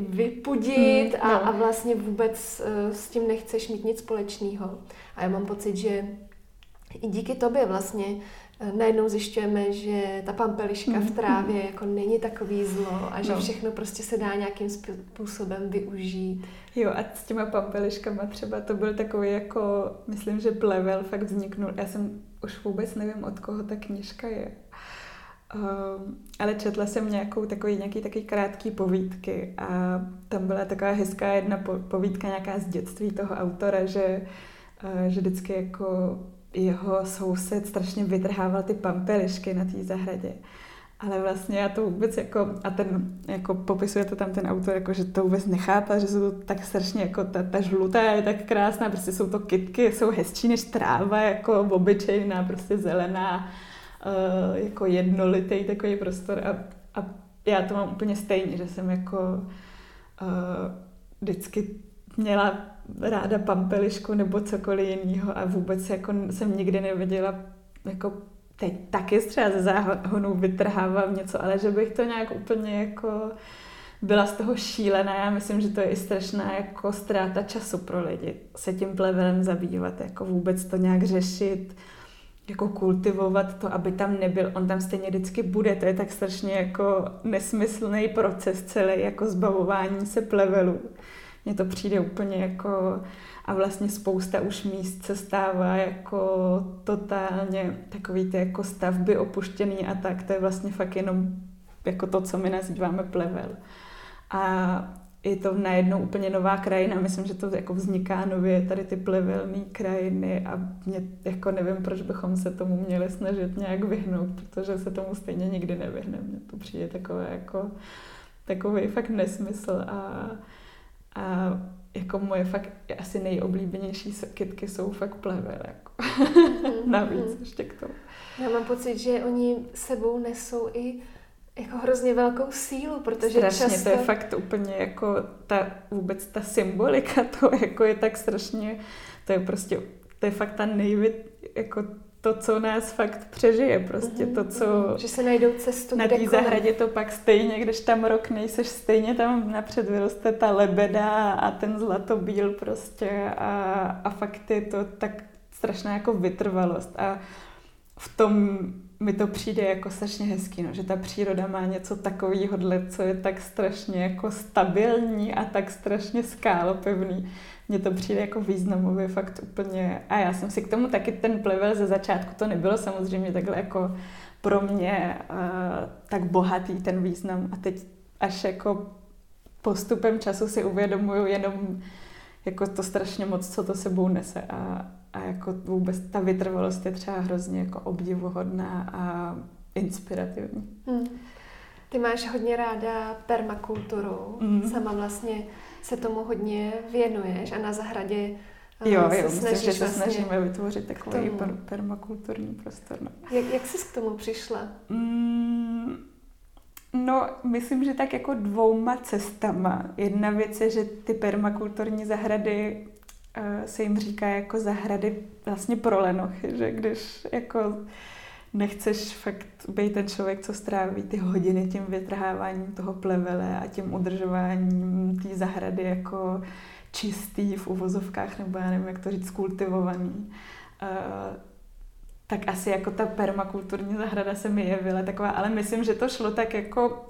vypudit a vlastně vůbec s tím nechceš mít nic společného. A já mám pocit, že i díky tobě vlastně najednou zjišťujeme, že ta pampeliška v trávě jako není takový zlo a že všechno prostě se dá nějakým způsobem využít. Jo, a s těma pampeliškama třeba to byl takový jako, myslím, že plevel fakt vzniknul. Já jsem už vůbec nevím, od koho ta knížka je. Ale četla jsem nějaký krátký povídky a tam byla taková hezká jedna povídka nějaká z dětství toho autora, že vždycky jako jeho soused strašně vytrhával ty pampelišky na té zahradě. Ale vlastně já to vůbec jako, a ten jako popisuje to tam ten autor, jako, že to vůbec nechápal, že jsou to tak strašně, jako ta žlutá je tak krásná, prostě jsou to kytky, jsou hezčí než tráva, jako obyčejná, prostě zelená. Jako jednolitý takový prostor a já to mám úplně stejně, že jsem jako vždycky měla ráda pampelišku nebo cokoliv jiného a vůbec jako jsem nikdy neviděla, jako teď taky třeba ze záhonu vytrhávám něco, ale že bych to nějak úplně jako byla z toho šílená. Já myslím, že to je i strašná jako ztráta času pro lidi se tím plevelem zabývat, jako vůbec to nějak řešit, jako kultivovat to, aby tam nebyl, on tam stejně vždycky bude, to je tak strašně jako nesmyslný proces celý, jako zbavování se plevelu. Mně to přijde úplně jako, a vlastně spousta už míst se stává jako totálně takový ty jako stavby opuštěný a tak, to je vlastně fakt jenom jako to, co my nazýváme plevel. A je to najednou úplně nová krajina. Myslím, že to jako vzniká nově tady ty plevelné krajiny a mě, jako nevím, proč bychom se tomu měli snažit nějak vyhnout, protože se tomu stejně nikdy nevyhneme. Mně to přijde takové jako takový fakt nesmysl a jako moje fakt asi nejoblíbenější kytky jsou fakt plevel. Jako. Navíc ještě k tomu. Já mám pocit, že oni sebou nesou i jako hrozně velkou sílu, protože strašně, často... to je fakt úplně jako vůbec ta symbolika, to jako je tak strašně, to je prostě, to je fakt ta jako to, co nás fakt přežije, prostě to, co... Že se najdou cestu, na té zahradě to pak stejně, když tam rok nejseš, stejně tam napřed vyroste ta lebeda a ten zlatobíl prostě a fakt je to tak strašná jako vytrvalost a v tom mi to přijde jako strašně hezký, no, že ta příroda má něco takového, co je tak strašně jako stabilní a tak strašně skálopevný. Mně to přijde jako významově fakt úplně. A já jsem si k tomu taky ten plevel ze začátku, to nebylo samozřejmě takhle jako pro mě tak bohatý ten význam. A teď až jako postupem času si uvědomuju jenom jako to strašně moc, co to sebou nese. A jako vůbec ta vytrvalost je třeba hrozně jako obdivuhodná a inspirativní. Hmm. Ty máš hodně ráda permakulturu. Hmm. Sama vlastně se tomu hodně věnuješ a na zahradě se snažíš. Jo, myslím, že se snažíme vytvořit takový permakulturní prostor. No. Jak jsi k tomu přišla? No, myslím, že tak jako dvouma cestama. Jedna věc je, že ty permakulturní zahrady se jim říká jako zahrady vlastně pro lenochy, že když jako nechceš fakt být ten člověk, co stráví ty hodiny tím vytrháváním toho plevele a tím udržováním té zahrady jako čistý v uvozovkách, nebo já nevím, jak to říct, kultivovaný. Tak asi jako ta permakulturní zahrada se mi jevila taková, ale myslím, že to šlo tak jako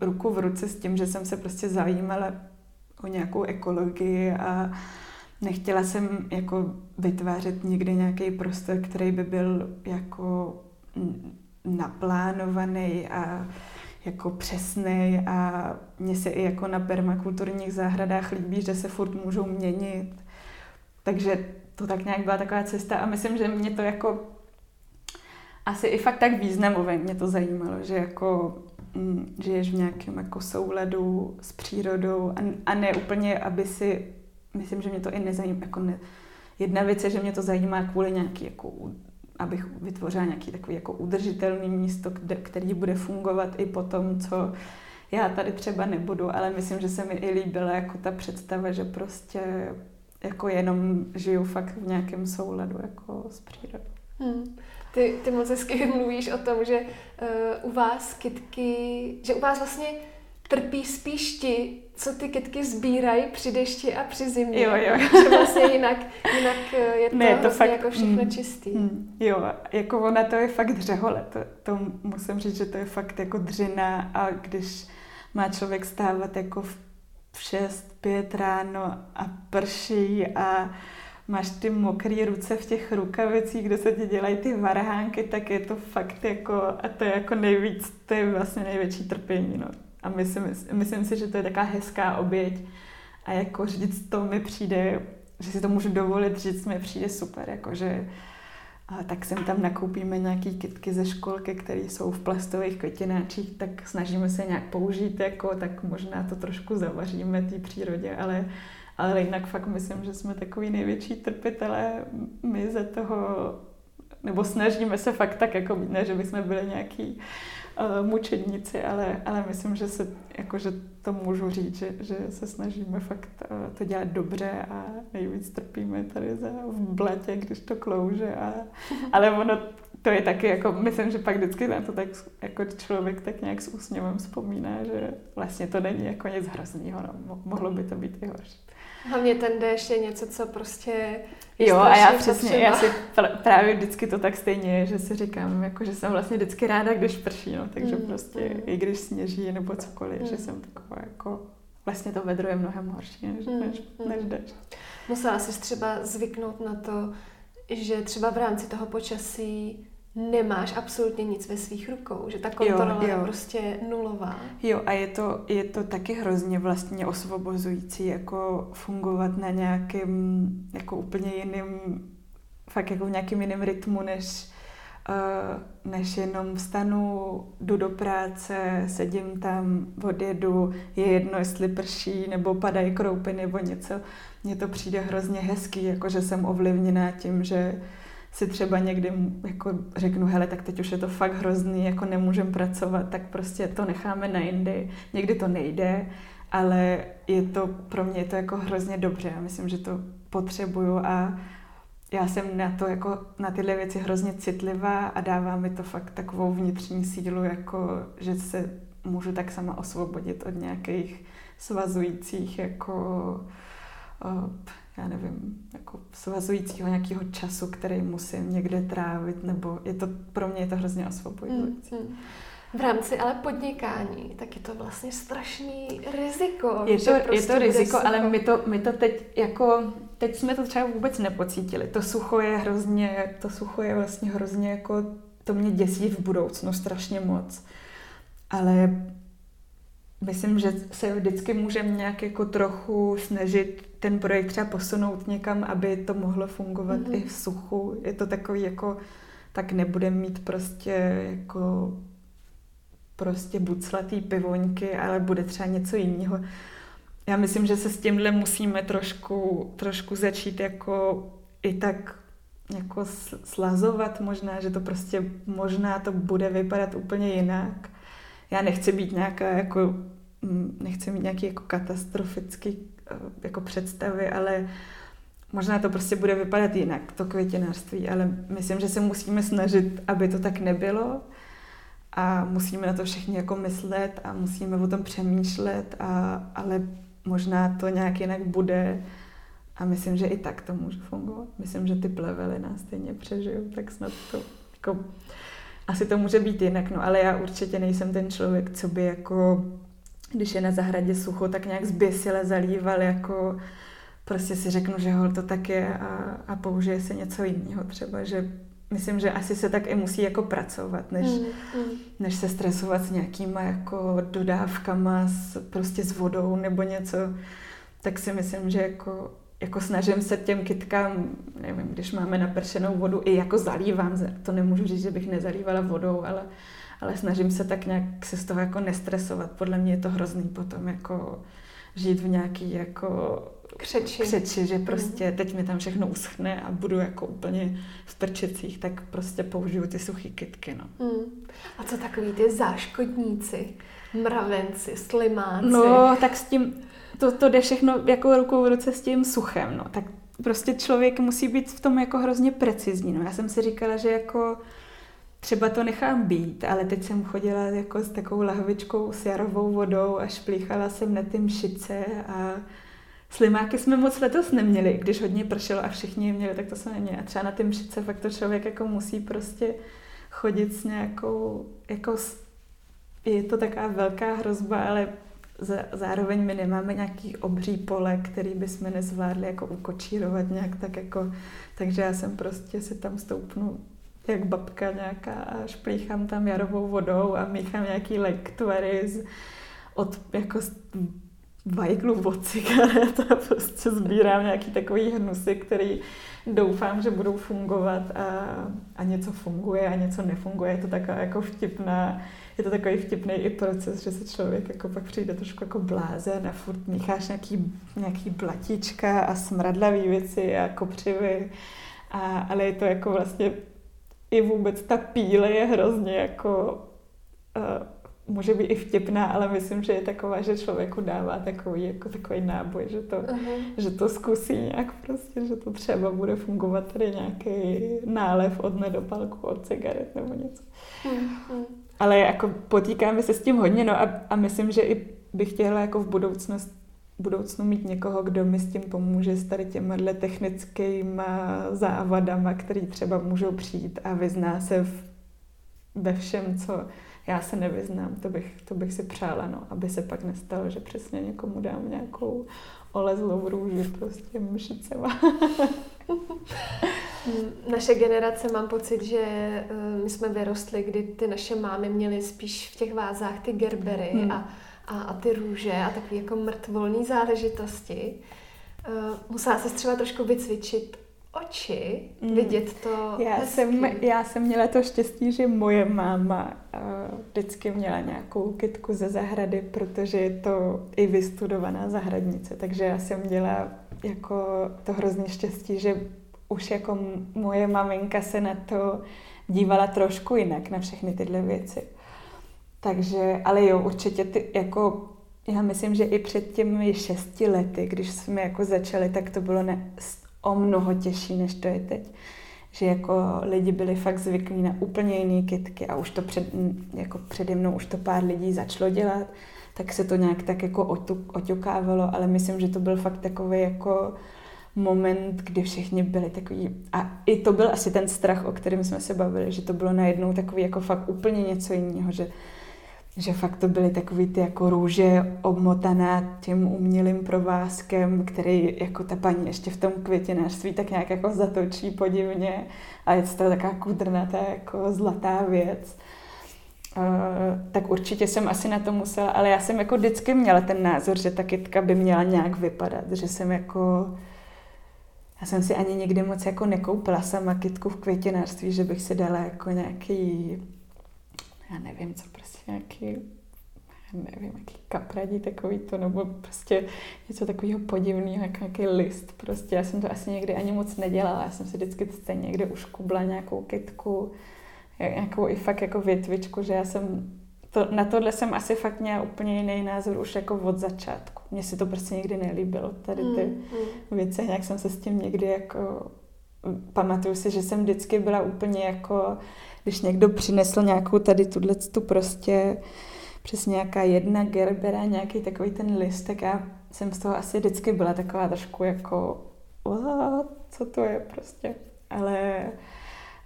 ruku v ruce s tím, že jsem se prostě zajímala o nějakou ekologii a nechtěla jsem jako vytvářet nikdy nějaký prostor, který by byl jako naplánovaný a jako přesnej, a mně se i jako na permakulturních zahradách líbí, že se furt můžou měnit. Takže to tak nějak byla taková cesta a myslím, že mě to jako asi i fakt tak významově mě to zajímalo, že jako žiješ v nějakém jako souladu s přírodou a ne úplně, aby si, myslím, že mě to i nezajímá. Jako jedna věc je, že mě to zajímá kvůli nějaký, jako, abych vytvořila nějaký takový jako udržitelný místo, který bude fungovat i po tom, co já tady třeba nebudu, ale myslím, že se mi i líbila jako ta představa, že prostě jako jenom žiju fakt v nějakém souladu jako s přírodou. Ty moc hezky mluvíš o tom, že u vás kytky, že u vás vlastně trpí spíš ti, co ty kytky sbírají při dešti a při zimě. Jo. Že vlastně jinak je to, ne, to fakt, jako všechno čistý. Jo, jako ona to je fakt dřehole. To musím říct, že to je fakt jako dřina, a když má člověk stávat jako v 6:05 ráno a prší a máš ty mokré ruce v těch rukavicích, kde se ti dělají ty varhánky, tak je to fakt jako, a to je jako nejvíc, to je vlastně největší trpění, no. A myslím si, že to je taková hezká oběť. A jako říct to mi přijde, že si to můžu dovolit, říct mi přijde super, jakože a tak sem tam nakoupíme nějaký kytky ze školky, které jsou v plastových květináčích, tak snažíme se nějak použít, jako, tak možná to trošku zavaříme té přírodě, ale jinak fakt myslím, že jsme takový největší trpitelé my za toho, nebo snažíme se fakt tak, jako ne, že bychom byli nějaký mučedníci, ale myslím, že se jako, že to můžu říct, že se snažíme fakt to dělat dobře a nejvíc trpíme tady v blatě, když to klouže, ale ono to je taky jako, myslím, že pak vždycky na to tak jako člověk tak nějak s úsměvem vzpomíná, že vlastně to není jako nic hroznýho, no, mohlo by to být i horší. Hlavně ten déšť je něco, co prostě... Jo, a já přesně, já si právě vždycky to tak stejně je, že si říkám, jako, že jsem vlastně vždycky ráda, když prší, no, takže prostě i když sněží nebo cokoliv, že jsem taková jako... Vlastně to vedro je mnohem horší, než déšť. Musela jsi třeba zvyknout na to, že třeba v rámci toho počasí nemáš absolutně nic ve svých rukou, že ta kontrola je prostě nulová. Jo, a je to taky hrozně vlastně osvobozující, jako fungovat na nějakém, jako úplně jiným, fakt jako v nějakým jiném rytmu, než jenom vstanu, jdu do práce, sedím tam, odjedu, je jedno, jestli prší, nebo padají kroupy, nebo něco. Mně to přijde hrozně hezký, jako že jsem ovlivněná tím, že si třeba někdy jako řeknu, hele, tak teď už je to fakt hrozný, jako nemůžem pracovat, tak prostě to necháme na jindy. Někdy to nejde, ale je to, pro mě je to jako hrozně dobře. Já myslím, že to potřebuju a já jsem na to jako, na tyhle věci hrozně citlivá a dává mi to fakt takovou vnitřní sílu, jako že se můžu tak sama osvobodit od nějakých svazujících jako já nevím, jako svazujícího nějakého času, který musím někde trávit, nebo je to, pro mě je to hrozně osvobozující. V rámci ale podnikání, tak je to vlastně strašný riziko. Je to riziko, ale my to teď jsme to třeba vůbec nepocítili. To sucho je vlastně hrozně jako, to mě děsí v budoucnu strašně moc. Ale myslím, že se vždycky můžeme nějak jako trochu snažit ten projekt třeba posunout někam, aby to mohlo fungovat i v suchu. Je to takový jako, tak nebudeme mít prostě buclatý pivoňky, ale bude třeba něco jiného. Já myslím, že se s tímhle musíme trošku začít jako i tak jako slazovat možná, že to prostě možná to bude vypadat úplně jinak. Já nechci být nechci mít nějaký jako katastrofický jako představy, ale možná to prostě bude vypadat jinak, to květinářství, ale myslím, že se musíme snažit, aby to tak nebylo. A musíme na to všichni jako myslet a musíme o tom přemýšlet, ale možná to nějak jinak bude a myslím, že i tak to může fungovat. Myslím, že ty plevely nás stejně přežijou, tak snad to jako, asi to může být jinak, no, ale já určitě nejsem ten člověk, co by jako, když je na zahradě sucho, tak nějak zběsile zalíval, jako prostě si řeknu, že hol to tak je a použije se něco jiného třeba, že myslím, že asi se tak i musí jako pracovat, než se stresovat s nějakýma jako dodávkama, prostě s vodou nebo něco. Tak si myslím, že jako snažím se těm kytkám, nevím, když máme napršenou vodu, i jako zalívám, to nemůžu říct, že bych nezalívala vodou, ale snažím se tak nějak se z toho jako nestresovat. Podle mě je to hrozný potom jako žít v nějaký jako křeči, že prostě teď mi tam všechno uschne a budu jako úplně v prčicích, tak prostě použiju ty suchý kytky, no. A co takový ty záškodníci, mravenci, slimáci? No, tak s tím, to jde všechno jako rukou v ruce s tím suchem, no. Tak prostě člověk musí být v tom jako hrozně precizní, no. Já jsem si říkala, že jako třeba to nechám být, ale teď jsem chodila jako s takovou lahvičkou s jarovou vodou a šplíchala jsem na ty mšice a slimáky jsme moc letos neměli, když hodně pršelo a všichni je měli, tak to jsme neměli. A třeba na ty mšice fakt to člověk jako musí prostě chodit s nějakou, jako je to taková velká hrozba, ale zároveň my nemáme nějaký obří pole, který bychom nezvládli jako ukočírovat nějak tak jako, takže já jsem prostě si tam stoupnu jak babka nějaká a šplíchám tam jarovou vodou a míchám nějaký lektvary z vajglu vocik, ale já to prostě sbírám nějaký takový hnusy, který doufám, že budou fungovat a něco funguje a něco nefunguje. Je to taková jako vtipná, je to takový vtipný i proces, že se člověk jako pak přijde trošku jako blázen a furt mícháš nějaký blatíčka a smradlavý věci a kopřivy, ale je to jako vlastně i vůbec ta píle je hrozně jako může být i vtipná, ale myslím, že je taková, že člověku dává takový náboj, že to zkusí nějak prostě, že to třeba bude fungovat tady nějaký nálev od nedopalku, od cigaret nebo něco. Ale jako potýkáme se s tím hodně, no a myslím, že i bych chtěla jako v budoucnu mít někoho, kdo mi s tím pomůže, s tady těmahle technickýma závadama, který třeba můžou přijít a vyzná se ve všem, co já se nevyznám, to bych si přála, no, aby se pak nestalo, že přesně někomu dám nějakou olezlou růži prostě mšicema. Naše generace, mám pocit, že my jsme vyrostli, kdy ty naše mámy měly spíš v těch vázách ty gerbery a ty růže a takové jako mrtvolné záležitosti. Musela se třeba trošku vycvičit oči, vidět to hezky. Já jsem měla to štěstí, že moje máma vždycky měla nějakou kytku ze zahrady, protože je to i vystudovaná zahradnice, takže já jsem měla jako to hrozně štěstí, že už jako moje maminka se na to dívala trošku jinak, na všechny tyhle věci. Takže, ale jo, určitě já myslím, že i před těmi 6 lety, když jsme jako začali, tak to bylo o mnoho těžší, než to je teď. Že jako lidi byli fakt zvyklí na úplně jiné kytky a už to přede mnou už to pár lidí začalo dělat. tak se to nějak tak jako oťukávalo, ale myslím, že to byl fakt takový jako moment, kdy všichni byli takový, a i to byl asi ten strach, o kterém jsme se bavili, že to bylo najednou takový jako fakt úplně něco jiného, že fakt to byly takový ty jako růže obmotaná tím umělým provázkem, který jako ta paní ještě v tom květinářství tak nějak jako zatočí podivně a je to taková kudrnatá jako zlatá věc. Tak určitě jsem asi na to musela, ale já jsem jako vždycky měla ten názor, že ta kytka by měla nějak vypadat, že jsem jako... Já jsem si ani nikdy moc jako nekoupila sama kytku v květinářství, že bych si dala jako nějaký... Já nevím, co prostě nějaký, nevím, jaký kapradí takový to, nebo prostě něco takového podivného, jako nějaký list prostě. Já jsem to asi někdy ani moc nedělala, já jsem si vždycky stejně někde uškubla nějakou kytku, nějakou i fakt jako větvičku, že já jsem, na tohle jsem asi fakt měla úplně jiný názor už jako od začátku. Mně se to prostě nikdy nelíbilo, tady ty věci, nějak jsem se s tím někdy jako... Pamatuju si, že jsem vždycky byla úplně jako, když někdo přinesl nějakou tady tu prostě přes nějaká jedna gerbera, nějaký takový ten list, tak já jsem z toho asi vždycky byla taková trošku jako co to je prostě.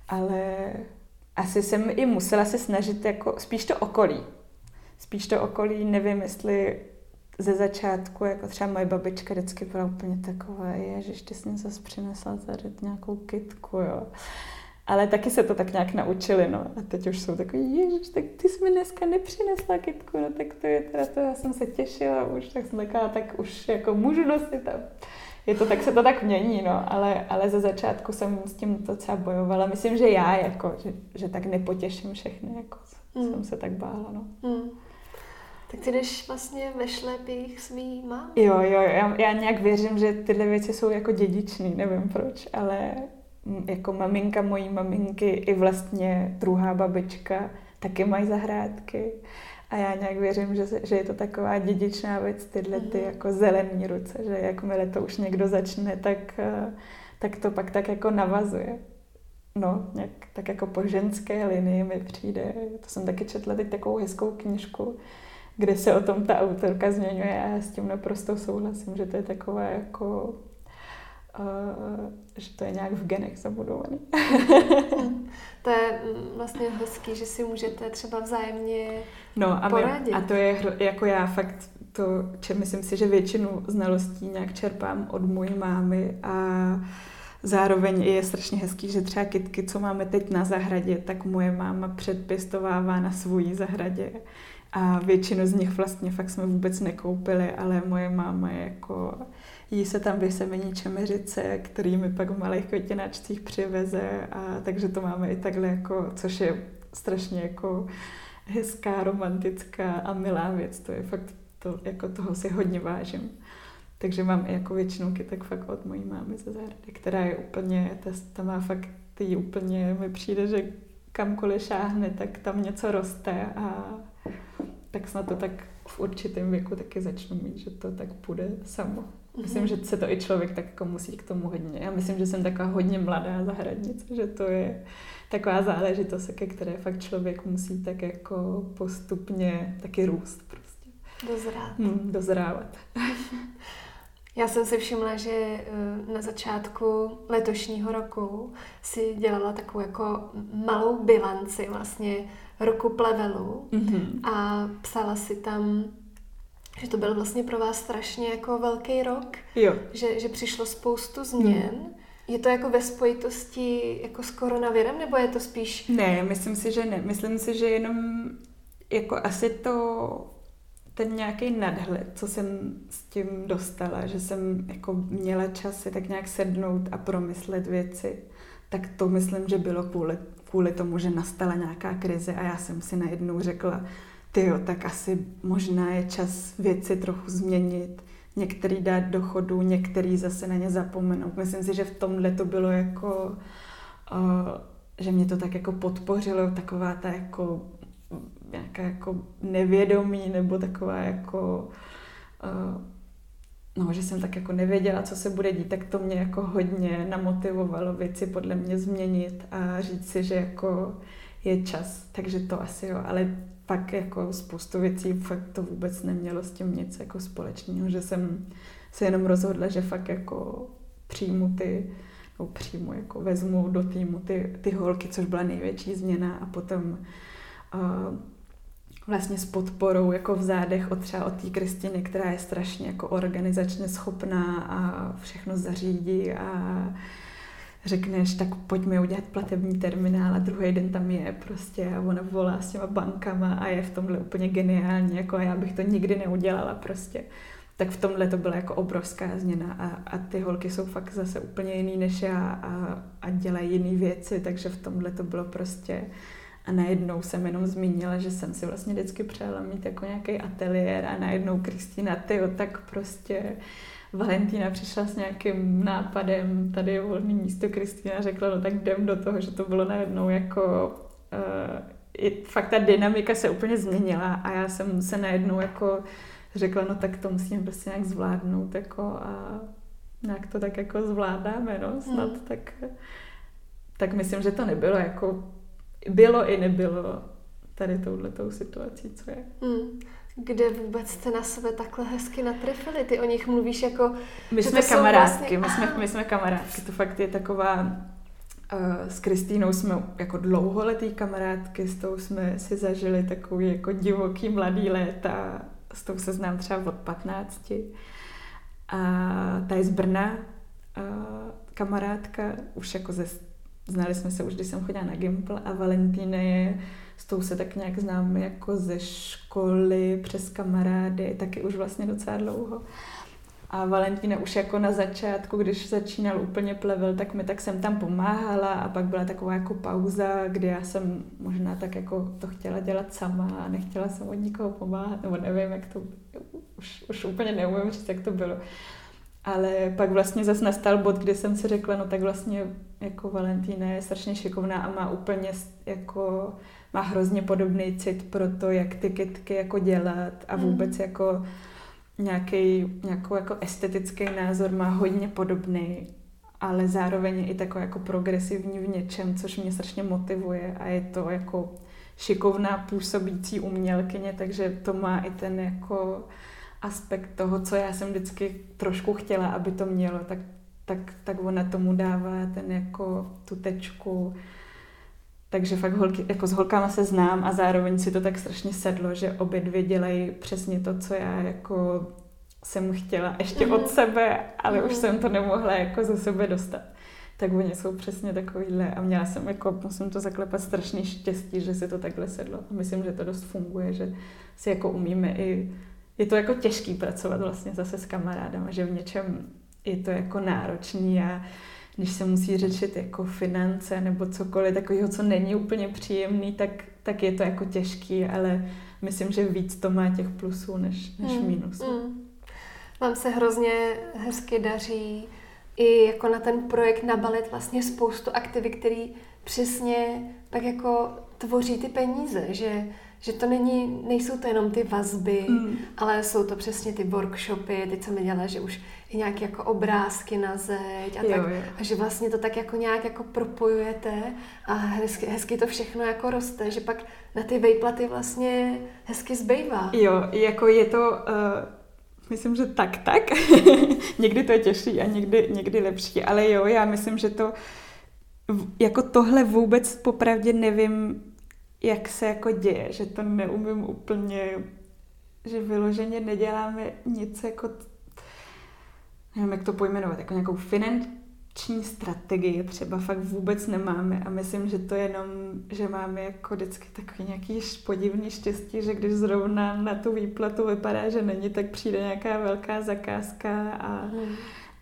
Ale asi jsem i musela se snažit jako spíš to okolí, nevím, jestli ze začátku, jako třeba moje babička vždycky byla úplně taková, ježiš, ty jsi mě zase přinesla tady nějakou kytku, jo. Ale taky se to tak nějak naučili, no. A teď už jsou takový, ježiš, tak ty jsi mi dneska nepřinesla kytku, no tak to je teda to, já jsem se těšila už, tak jsem taková, tak už jako můžu nosit. Je to tak, se to tak mění, no. Ale ze začátku jsem s tím docela bojovala. Myslím, že já jako, že tak nepotěším všechny, jako jsem se tak bála, no. Tak ty jdeš vlastně ve šlepích svý mámy. Jo, já nějak věřím, že tyhle věci jsou jako dědičný, nevím proč, ale jako maminka mojí maminky i vlastně druhá babička taky mají zahrádky a já nějak věřím, že je to taková dědičná věc, tyhle ty jako zelený ruce, že jakmile to už někdo začne, tak to pak tak jako navazuje. No, nějak, tak jako po ženské linii mi přijde, to jsem taky četla teď takovou hezkou knížku, kde se o tom ta autorka změňuje a já s tím naprosto souhlasím, že to je takové jako, že to je nějak v genech zabudovaný. To je vlastně hezký, že si můžete třeba vzájemně poradit. A to je jako já fakt to, že myslím si, že většinu znalostí nějak čerpám od mojí mámy a zároveň je strašně hezký, že třeba kytky, co máme teď na zahradě, tak moje máma předpěstovává na svojí zahradě. A většinu z nich vlastně fakt jsme vůbec nekoupili, ale moje máma je jako, jí se tam vysemení čemeřice, který mi pak v malých květináčcích přiveze, a takže to máme i takhle jako, což je strašně jako hezká, romantická a milá věc, to je fakt, to, jako toho si hodně vážím. Takže mám i jako většinu kytek fakt od mojí mámy ze zahrady, která je úplně, ta má fakt, ty úplně mi přijde, že kamkoliv šáhne, tak tam něco roste a tak snad to tak v určitém věku taky začnu mít, že to tak půjde samo. Myslím, že se to i člověk tak jako musí k tomu hodně. Já myslím, že jsem taková hodně mladá zahradnice, že to je taková záležitost, ke které fakt člověk musí tak jako postupně taky růst prostě. Dozrávat. Já jsem si všimla, že na začátku letošního roku si dělala takovou jako malou bilanci vlastně roku plevelu a psala si tam, že to byl vlastně pro vás strašně jako velký rok, že přišlo spoustu změn. Je to jako ve spojitosti jako s koronavirem, nebo je to spíš... Ne, myslím si, že ne. Myslím si, že jenom jako asi to... ten nějaký nadhled, co jsem s tím dostala, že jsem jako měla čas si tak nějak sednout a promyslet věci, tak to myslím, že bylo kvůli tomu, že nastala nějaká krize a já jsem si najednou řekla, tyjo, tak asi možná je čas věci trochu změnit, některý dát do chodu, některý zase na ně zapomenout. Myslím si, že v tomhle to bylo jako, že mě to tak jako podpořilo, taková ta jako nějaká jako nevědomí, nebo taková jako, že jsem tak jako nevěděla, co se bude dít, tak to mě jako hodně namotivovalo věci podle mě změnit a říct si, že jako je čas, takže to asi jo, ale pak jako spoustu věcí fakt to vůbec nemělo s tím nic jako společného, že jsem se jenom rozhodla, že fakt jako vezmu do týmu ty holky, což byla největší změna a potom vlastně s podporou jako v zádech od té Kristýny, která je strašně jako organizačně schopná a všechno zařídí a řekneš, tak pojďme udělat platební terminál a druhý den tam je prostě a ona volá s těma bankama a je v tomhle úplně geniální, jako a já bych to nikdy neudělala prostě. Tak v tomhle to byla jako obrovská změna a ty holky jsou fakt zase úplně jiný než já a dělají jiný věci, takže v tomhle to bylo prostě a najednou jsem jenom zmínila, že jsem si vlastně vždycky přála mít jako nějaký ateliér a najednou Kristýna, tyjo, tak prostě Valentína přišla s nějakým nápadem, tady je volný místo, Kristýna řekla, no tak jdem do toho, že to bylo najednou jako fakt ta dynamika se úplně změnila a já jsem se najednou jako řekla, no tak to musíme prostě nějak zvládnout jako a nějak to tak jako zvládáme, no snad tak myslím, že to nebylo jako bylo i nebylo tady touhletou situací, co je. Kde vůbec jste na sebe takhle hezky natrefili? Ty o nich mluvíš jako... My jsme kamarádky, to fakt je taková... S Kristýnou jsme jako dlouholetý kamarádky, s tou jsme si zažili takový jako divoký mladý léta, s tou se znám třeba od 15. A ta je z Brna kamarádka, už jako znali jsme se už, když jsem chodila na Gimpl a Valentína je, s tou se tak nějak známe jako ze školy, přes kamarády, taky už vlastně docela dlouho. A Valentína už jako na začátku, když začínal úplně Plevel, tak mi tak jsem tam pomáhala a pak byla taková jako pauza, kdy já jsem možná tak jako to chtěla dělat sama a nechtěla jsem od nikoho pomáhat, nebo nevím, jak to, už úplně neumím říct, jak to bylo. Ale pak vlastně zase nastal bod, kdy jsem si řekla, no tak vlastně jako Valentína je strašně šikovná a má úplně jako, má hrozně podobný cit pro to, jak ty kytky jako dělat a vůbec jako nějakou jako estetický názor má hodně podobný, ale zároveň je i takový jako progresivní v něčem, což mě strašně motivuje a je to jako šikovná působící umělkyně, takže to má i ten jako aspekt toho, co já jsem vždycky trošku chtěla, aby to mělo, tak ona tomu dává ten jako tu tečku. Takže fakt holky, jako s holkama se znám a zároveň si to tak strašně sedlo, že obě dvě dělají přesně to, co já jako jsem chtěla ještě od sebe, ale už jsem to nemohla jako ze sebe dostat. Tak oni jsou přesně takovýhle a měla jsem jako, musím to zaklepat, strašný štěstí, že si to takhle sedlo. A myslím, že to dost funguje, že si jako umíme i... Je to jako těžký pracovat vlastně zase s kamarádama, že v něčem je to jako náročný a když se musí řešit jako finance nebo cokoliv takového, co není úplně příjemný, tak je to jako těžký, ale myslím, že víc to má těch plusů než mínusů. Vám se hrozně hezky daří i jako na ten projekt nabalit vlastně spoustu aktivit, který přesně tak jako tvoří ty peníze, že to nejsou to jenom ty vazby, ale jsou to přesně ty workshopy, teď jsem dělala, že už i nějaké jako obrázky na zeď a tak, jo. A že vlastně to tak jako nějak jako propojujete a hezky to všechno jako roste, že pak na ty vejplaty vlastně hezky zbývá. Jo, jako je to, myslím, že tak. Někdy to je těžší a někdy lepší, ale jo, já myslím, že to, jako tohle vůbec popravdě nevím, jak se jako děje, že to neumím úplně, že vyloženě neděláme nic jako, nevím, jak to pojmenovat, jako nějakou finanční strategii třeba fakt vůbec nemáme a myslím, že to jenom, že máme jako vždycky takový nějaký podivný štěstí, že když zrovna na tu výplatu vypadá, že není, tak přijde nějaká velká zakázka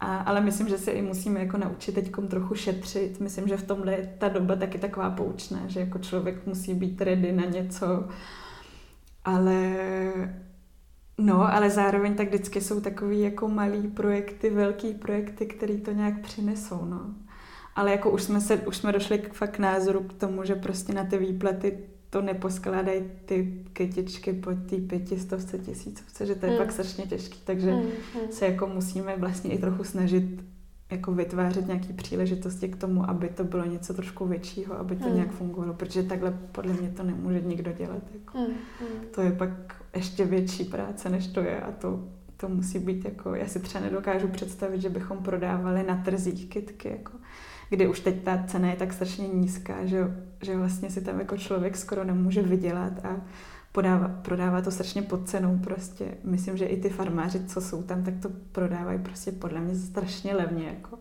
ale myslím, že se i musíme jako naučit teďkom trochu šetřit. Myslím, že v tomhle je ta doba taky taková poučná, že jako člověk musí být ready na něco. Ale zároveň tak vždycky jsou takový jako malý projekty, velký projekty, který to nějak přinesou, no. Ale jako už jsme došli k názoru k tomu, že prostě na ty výplaty to neposkládají ty kytičky po té 500 000, že to je pak strašně těžký, takže se jako musíme vlastně i trochu snažit jako vytvářet nějaké příležitosti k tomu, aby to bylo něco trošku většího, aby to nějak fungovalo, protože takhle podle mě to nemůže nikdo dělat. Jako. To je pak ještě větší práce, než to je a to musí být jako, já si třeba nedokážu představit, že bychom prodávali na trzích kytky, jako, kdy už teď ta cena je tak strašně nízká, že vlastně si tam jako člověk skoro nemůže vydělat a prodává to strašně pod cenou prostě. Myslím, že i ty farmáři, co jsou tam, tak to prodávají prostě podle mě strašně levně, jako.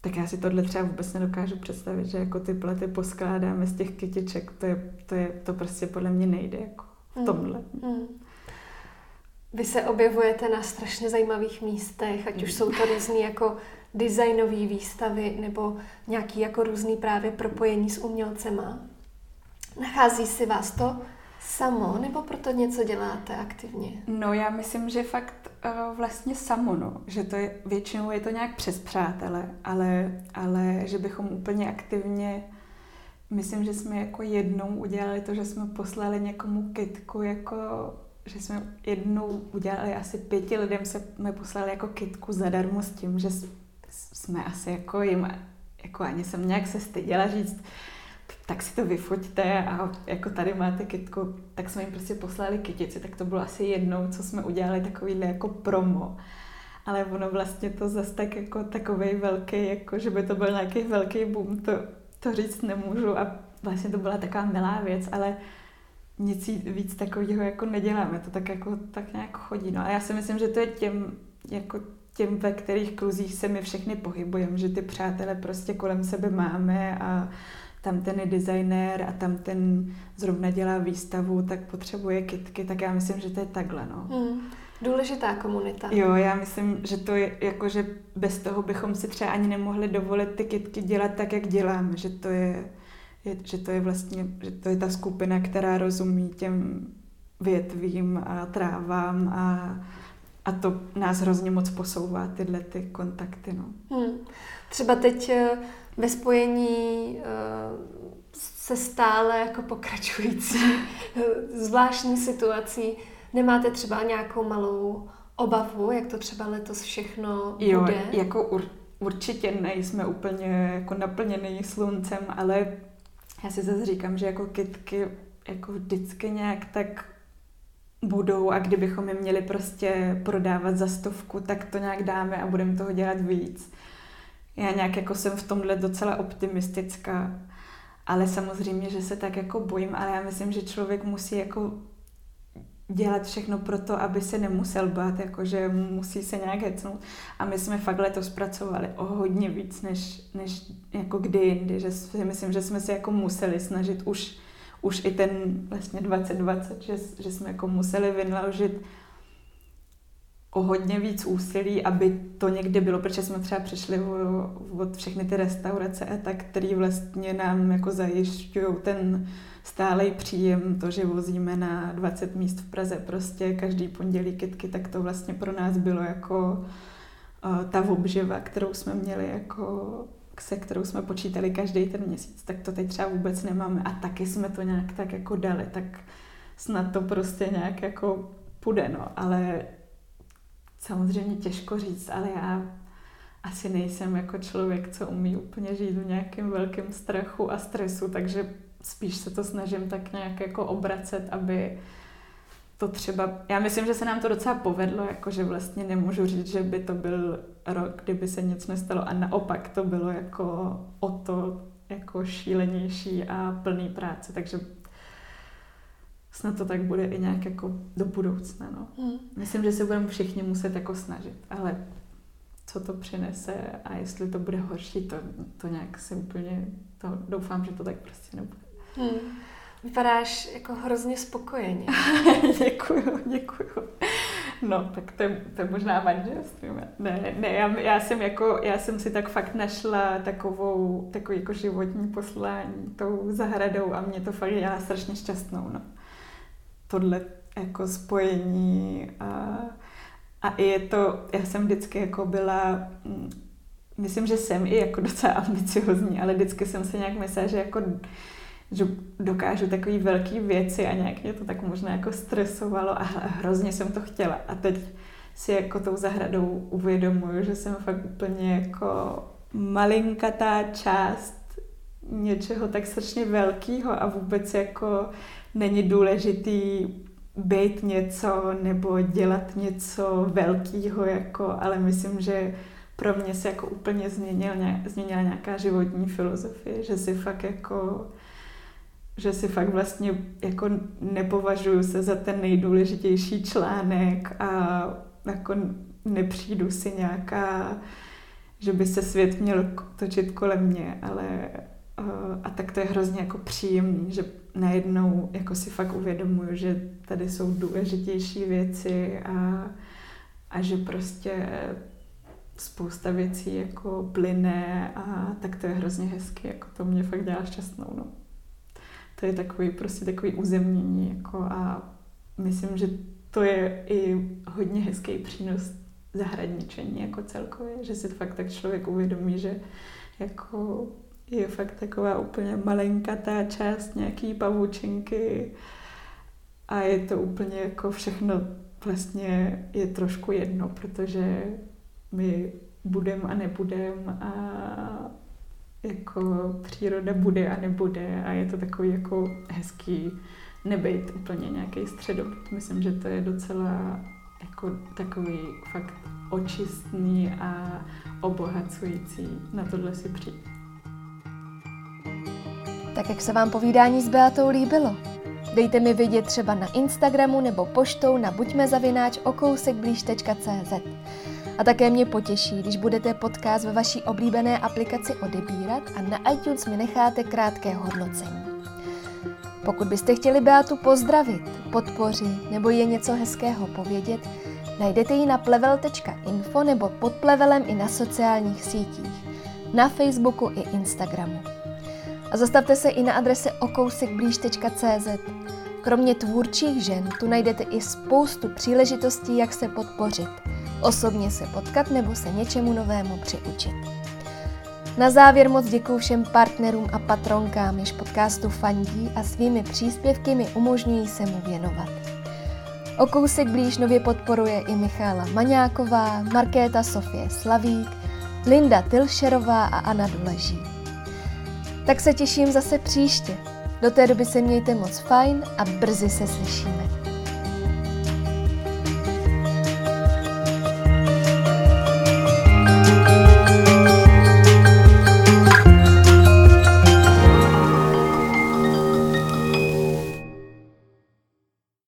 Tak já si tohle třeba vůbec nedokážu představit, že jako ty plety poskládáme z těch kytiček, to prostě podle mě nejde, jako v tomhle. Vy se objevujete na strašně zajímavých místech, ať už jsou to různý jako designové výstavy nebo nějaký jako různý právě propojení s umělcema. Nachází si vás to samo, nebo proto něco děláte aktivně? No já myslím, že fakt vlastně samo, no. Že to je, většinou je to nějak přes přátele, ale že bychom úplně aktivně, myslím, že jsme jako jednou udělali to, že jsme poslali někomu kytku jako, že jsme jednou udělali, asi 5 lidem jsme poslali jako kytku zadarmo s tím, že jsme asi jako jim, jako ani jsem nějak se styděla říct, tak si to vyfoťte a jako tady máte kytku, tak jsme jim prostě poslali kytici, tak to bylo asi jednou, co jsme udělali takovýhle jako promo. Ale ono vlastně to zase tak jako takovej velký, jako že by to byl nějaký velký boom, to říct nemůžu a vlastně to byla taková milá věc, ale nic víc takového jako neděláme, to tak jako tak nějak chodí. No a já si myslím, že to je těm, ve kterých kluzích se my všechny pohybujeme, že ty přátelé prostě kolem sebe máme a tam ten je designér a tam ten zrovna dělá výstavu, tak potřebuje kytky, tak já myslím, že to je takhle, no. Důležitá komunita. Jo, já myslím, že to je jako, že bez toho bychom si třeba ani nemohli dovolit ty kytky dělat tak, jak děláme, že to je že to je vlastně, že to je ta skupina, která rozumí těm větvím a trávám a to nás hrozně moc posouvá, tyhle ty kontakty, no. Třeba teď ve spojení se stále jako pokračující zvláštní situací nemáte třeba nějakou malou obavu, jak to třeba letos všechno bude? Jo, jako určitě nejsme úplně jako naplněný sluncem, ale já si zase říkám, že jako kytky jako vždycky nějak tak budou a kdybychom je měli prostě prodávat za 100, tak to nějak dáme a budeme toho dělat víc. Já nějak jako jsem v tomhle docela optimistická, ale samozřejmě, že se tak jako bojím, ale já myslím, že člověk musí jako dělat všechno pro to, aby se nemusel bát, jakože musí se nějak hecnout. A my jsme fakt letos pracovali o hodně víc, než jako kdy jindy, že si myslím, že jsme se jako museli snažit už i ten vlastně 2020, že jsme jako museli vynaložit o hodně víc úsilí, aby to někde bylo, protože jsme třeba přišli od všechny ty restaurace a tak, který vlastně nám jako zajišťují ten stálej příjem, to, že vozíme na 20 míst v Praze prostě každý pondělí kytky, tak to vlastně pro nás bylo jako ta obživa, kterou jsme měli jako se kterou jsme počítali každý ten měsíc, tak to teď třeba vůbec nemáme a taky jsme to nějak tak jako dali, tak snad to prostě nějak jako půjde, no, ale samozřejmě těžko říct, ale já asi nejsem jako člověk, co umí úplně žít v nějakém velkém strachu a stresu, takže spíš se to snažím tak nějak jako obracet, aby to třeba, já myslím, že se nám to docela povedlo, jakože vlastně nemůžu říct, že by to byl rok, kdyby se nic nestalo a naopak to bylo jako o to jako šílenější a plný práce, takže snad to tak bude i nějak jako do budoucna, no. Myslím, že se budeme všichni muset jako snažit, ale co to přinese a jestli to bude horší, to nějak si úplně, to doufám, že to tak prostě nebude. Vypadáš jako hrozně spokojeně. Děkuju. No, tak to je možná manželství. Ne, já jsem si tak fakt našla takový jako životní poslání tou zahradou a mě to fakt dělá strašně šťastnou, no. Tohle jako spojení a i je to, já jsem vždycky jako byla, myslím, že jsem i jako docela ambiciozní, ale vždycky jsem si nějak myslela, že dokážu takový velký věci a nějak mě to tak možná jako stresovalo a hrozně jsem to chtěla. A teď si jako tou zahradou uvědomuju, že jsem fakt úplně jako malinkatá část něčeho tak strašně velkýho a vůbec jako není důležitý být něco nebo dělat něco velkýho, jako, ale myslím, že pro mě se jako úplně změnila nějaká životní filozofie, že si fakt jako, že si fakt vlastně jako nepovažuju se za ten nejdůležitější článek a jako nepřijdu si nějaká, že by se svět měl točit kolem mě, ale a tak to je hrozně jako příjemný, že najednou jako si fakt uvědomuju, že tady jsou důležitější věci a že prostě spousta věcí jako plyne a tak to je hrozně hezky, jako to mě fakt dělá šťastnou, no. To je takový, prostě takový uzemnění, jako a myslím, že to je i hodně hezký přínos zahradničení jako celkově, že si fakt tak člověk uvědomí, že jako je fakt taková úplně malenkatá část nějaký pavučinky a je to úplně jako všechno vlastně je trošku jedno, protože my budem a nebudem a jako příroda bude a nebude a je to takový jako hezký nebejt úplně nějaký středobod. Myslím, že to je docela jako takový fakt očistný a obohacující na tohle si přijít. Tak jak se vám povídání s Beatou líbilo? Dejte mi vědět třeba na Instagramu nebo poštou na buďme@okousitblíž.cz. A také mě potěší, když budete podcast ve vaší oblíbené aplikaci odebírat a na iTunes mi necháte krátké hodnocení. Pokud byste chtěli Beatu pozdravit, podpořit nebo je něco hezkého povědět, najdete ji na plevel.info nebo pod plevelem i na sociálních sítích, na Facebooku i Instagramu. A zastavte se i na adrese okousitblíž.cz. Kromě tvůrčích žen tu najdete i spoustu příležitostí, jak se podpořit, osobně se potkat nebo se něčemu novému přiučit. Na závěr moc děkuju všem partnerům a patronkám, jež podcastu fandí a svými příspěvky mi umožňují se mu věnovat. O kousek blíž nově podporuje i Michála Maňáková, Markéta Sofie Slavík, Linda Tilšerová a Anna Duleží. Tak se těším zase příště. Do té doby se mějte moc fajn a brzy se slyšíme.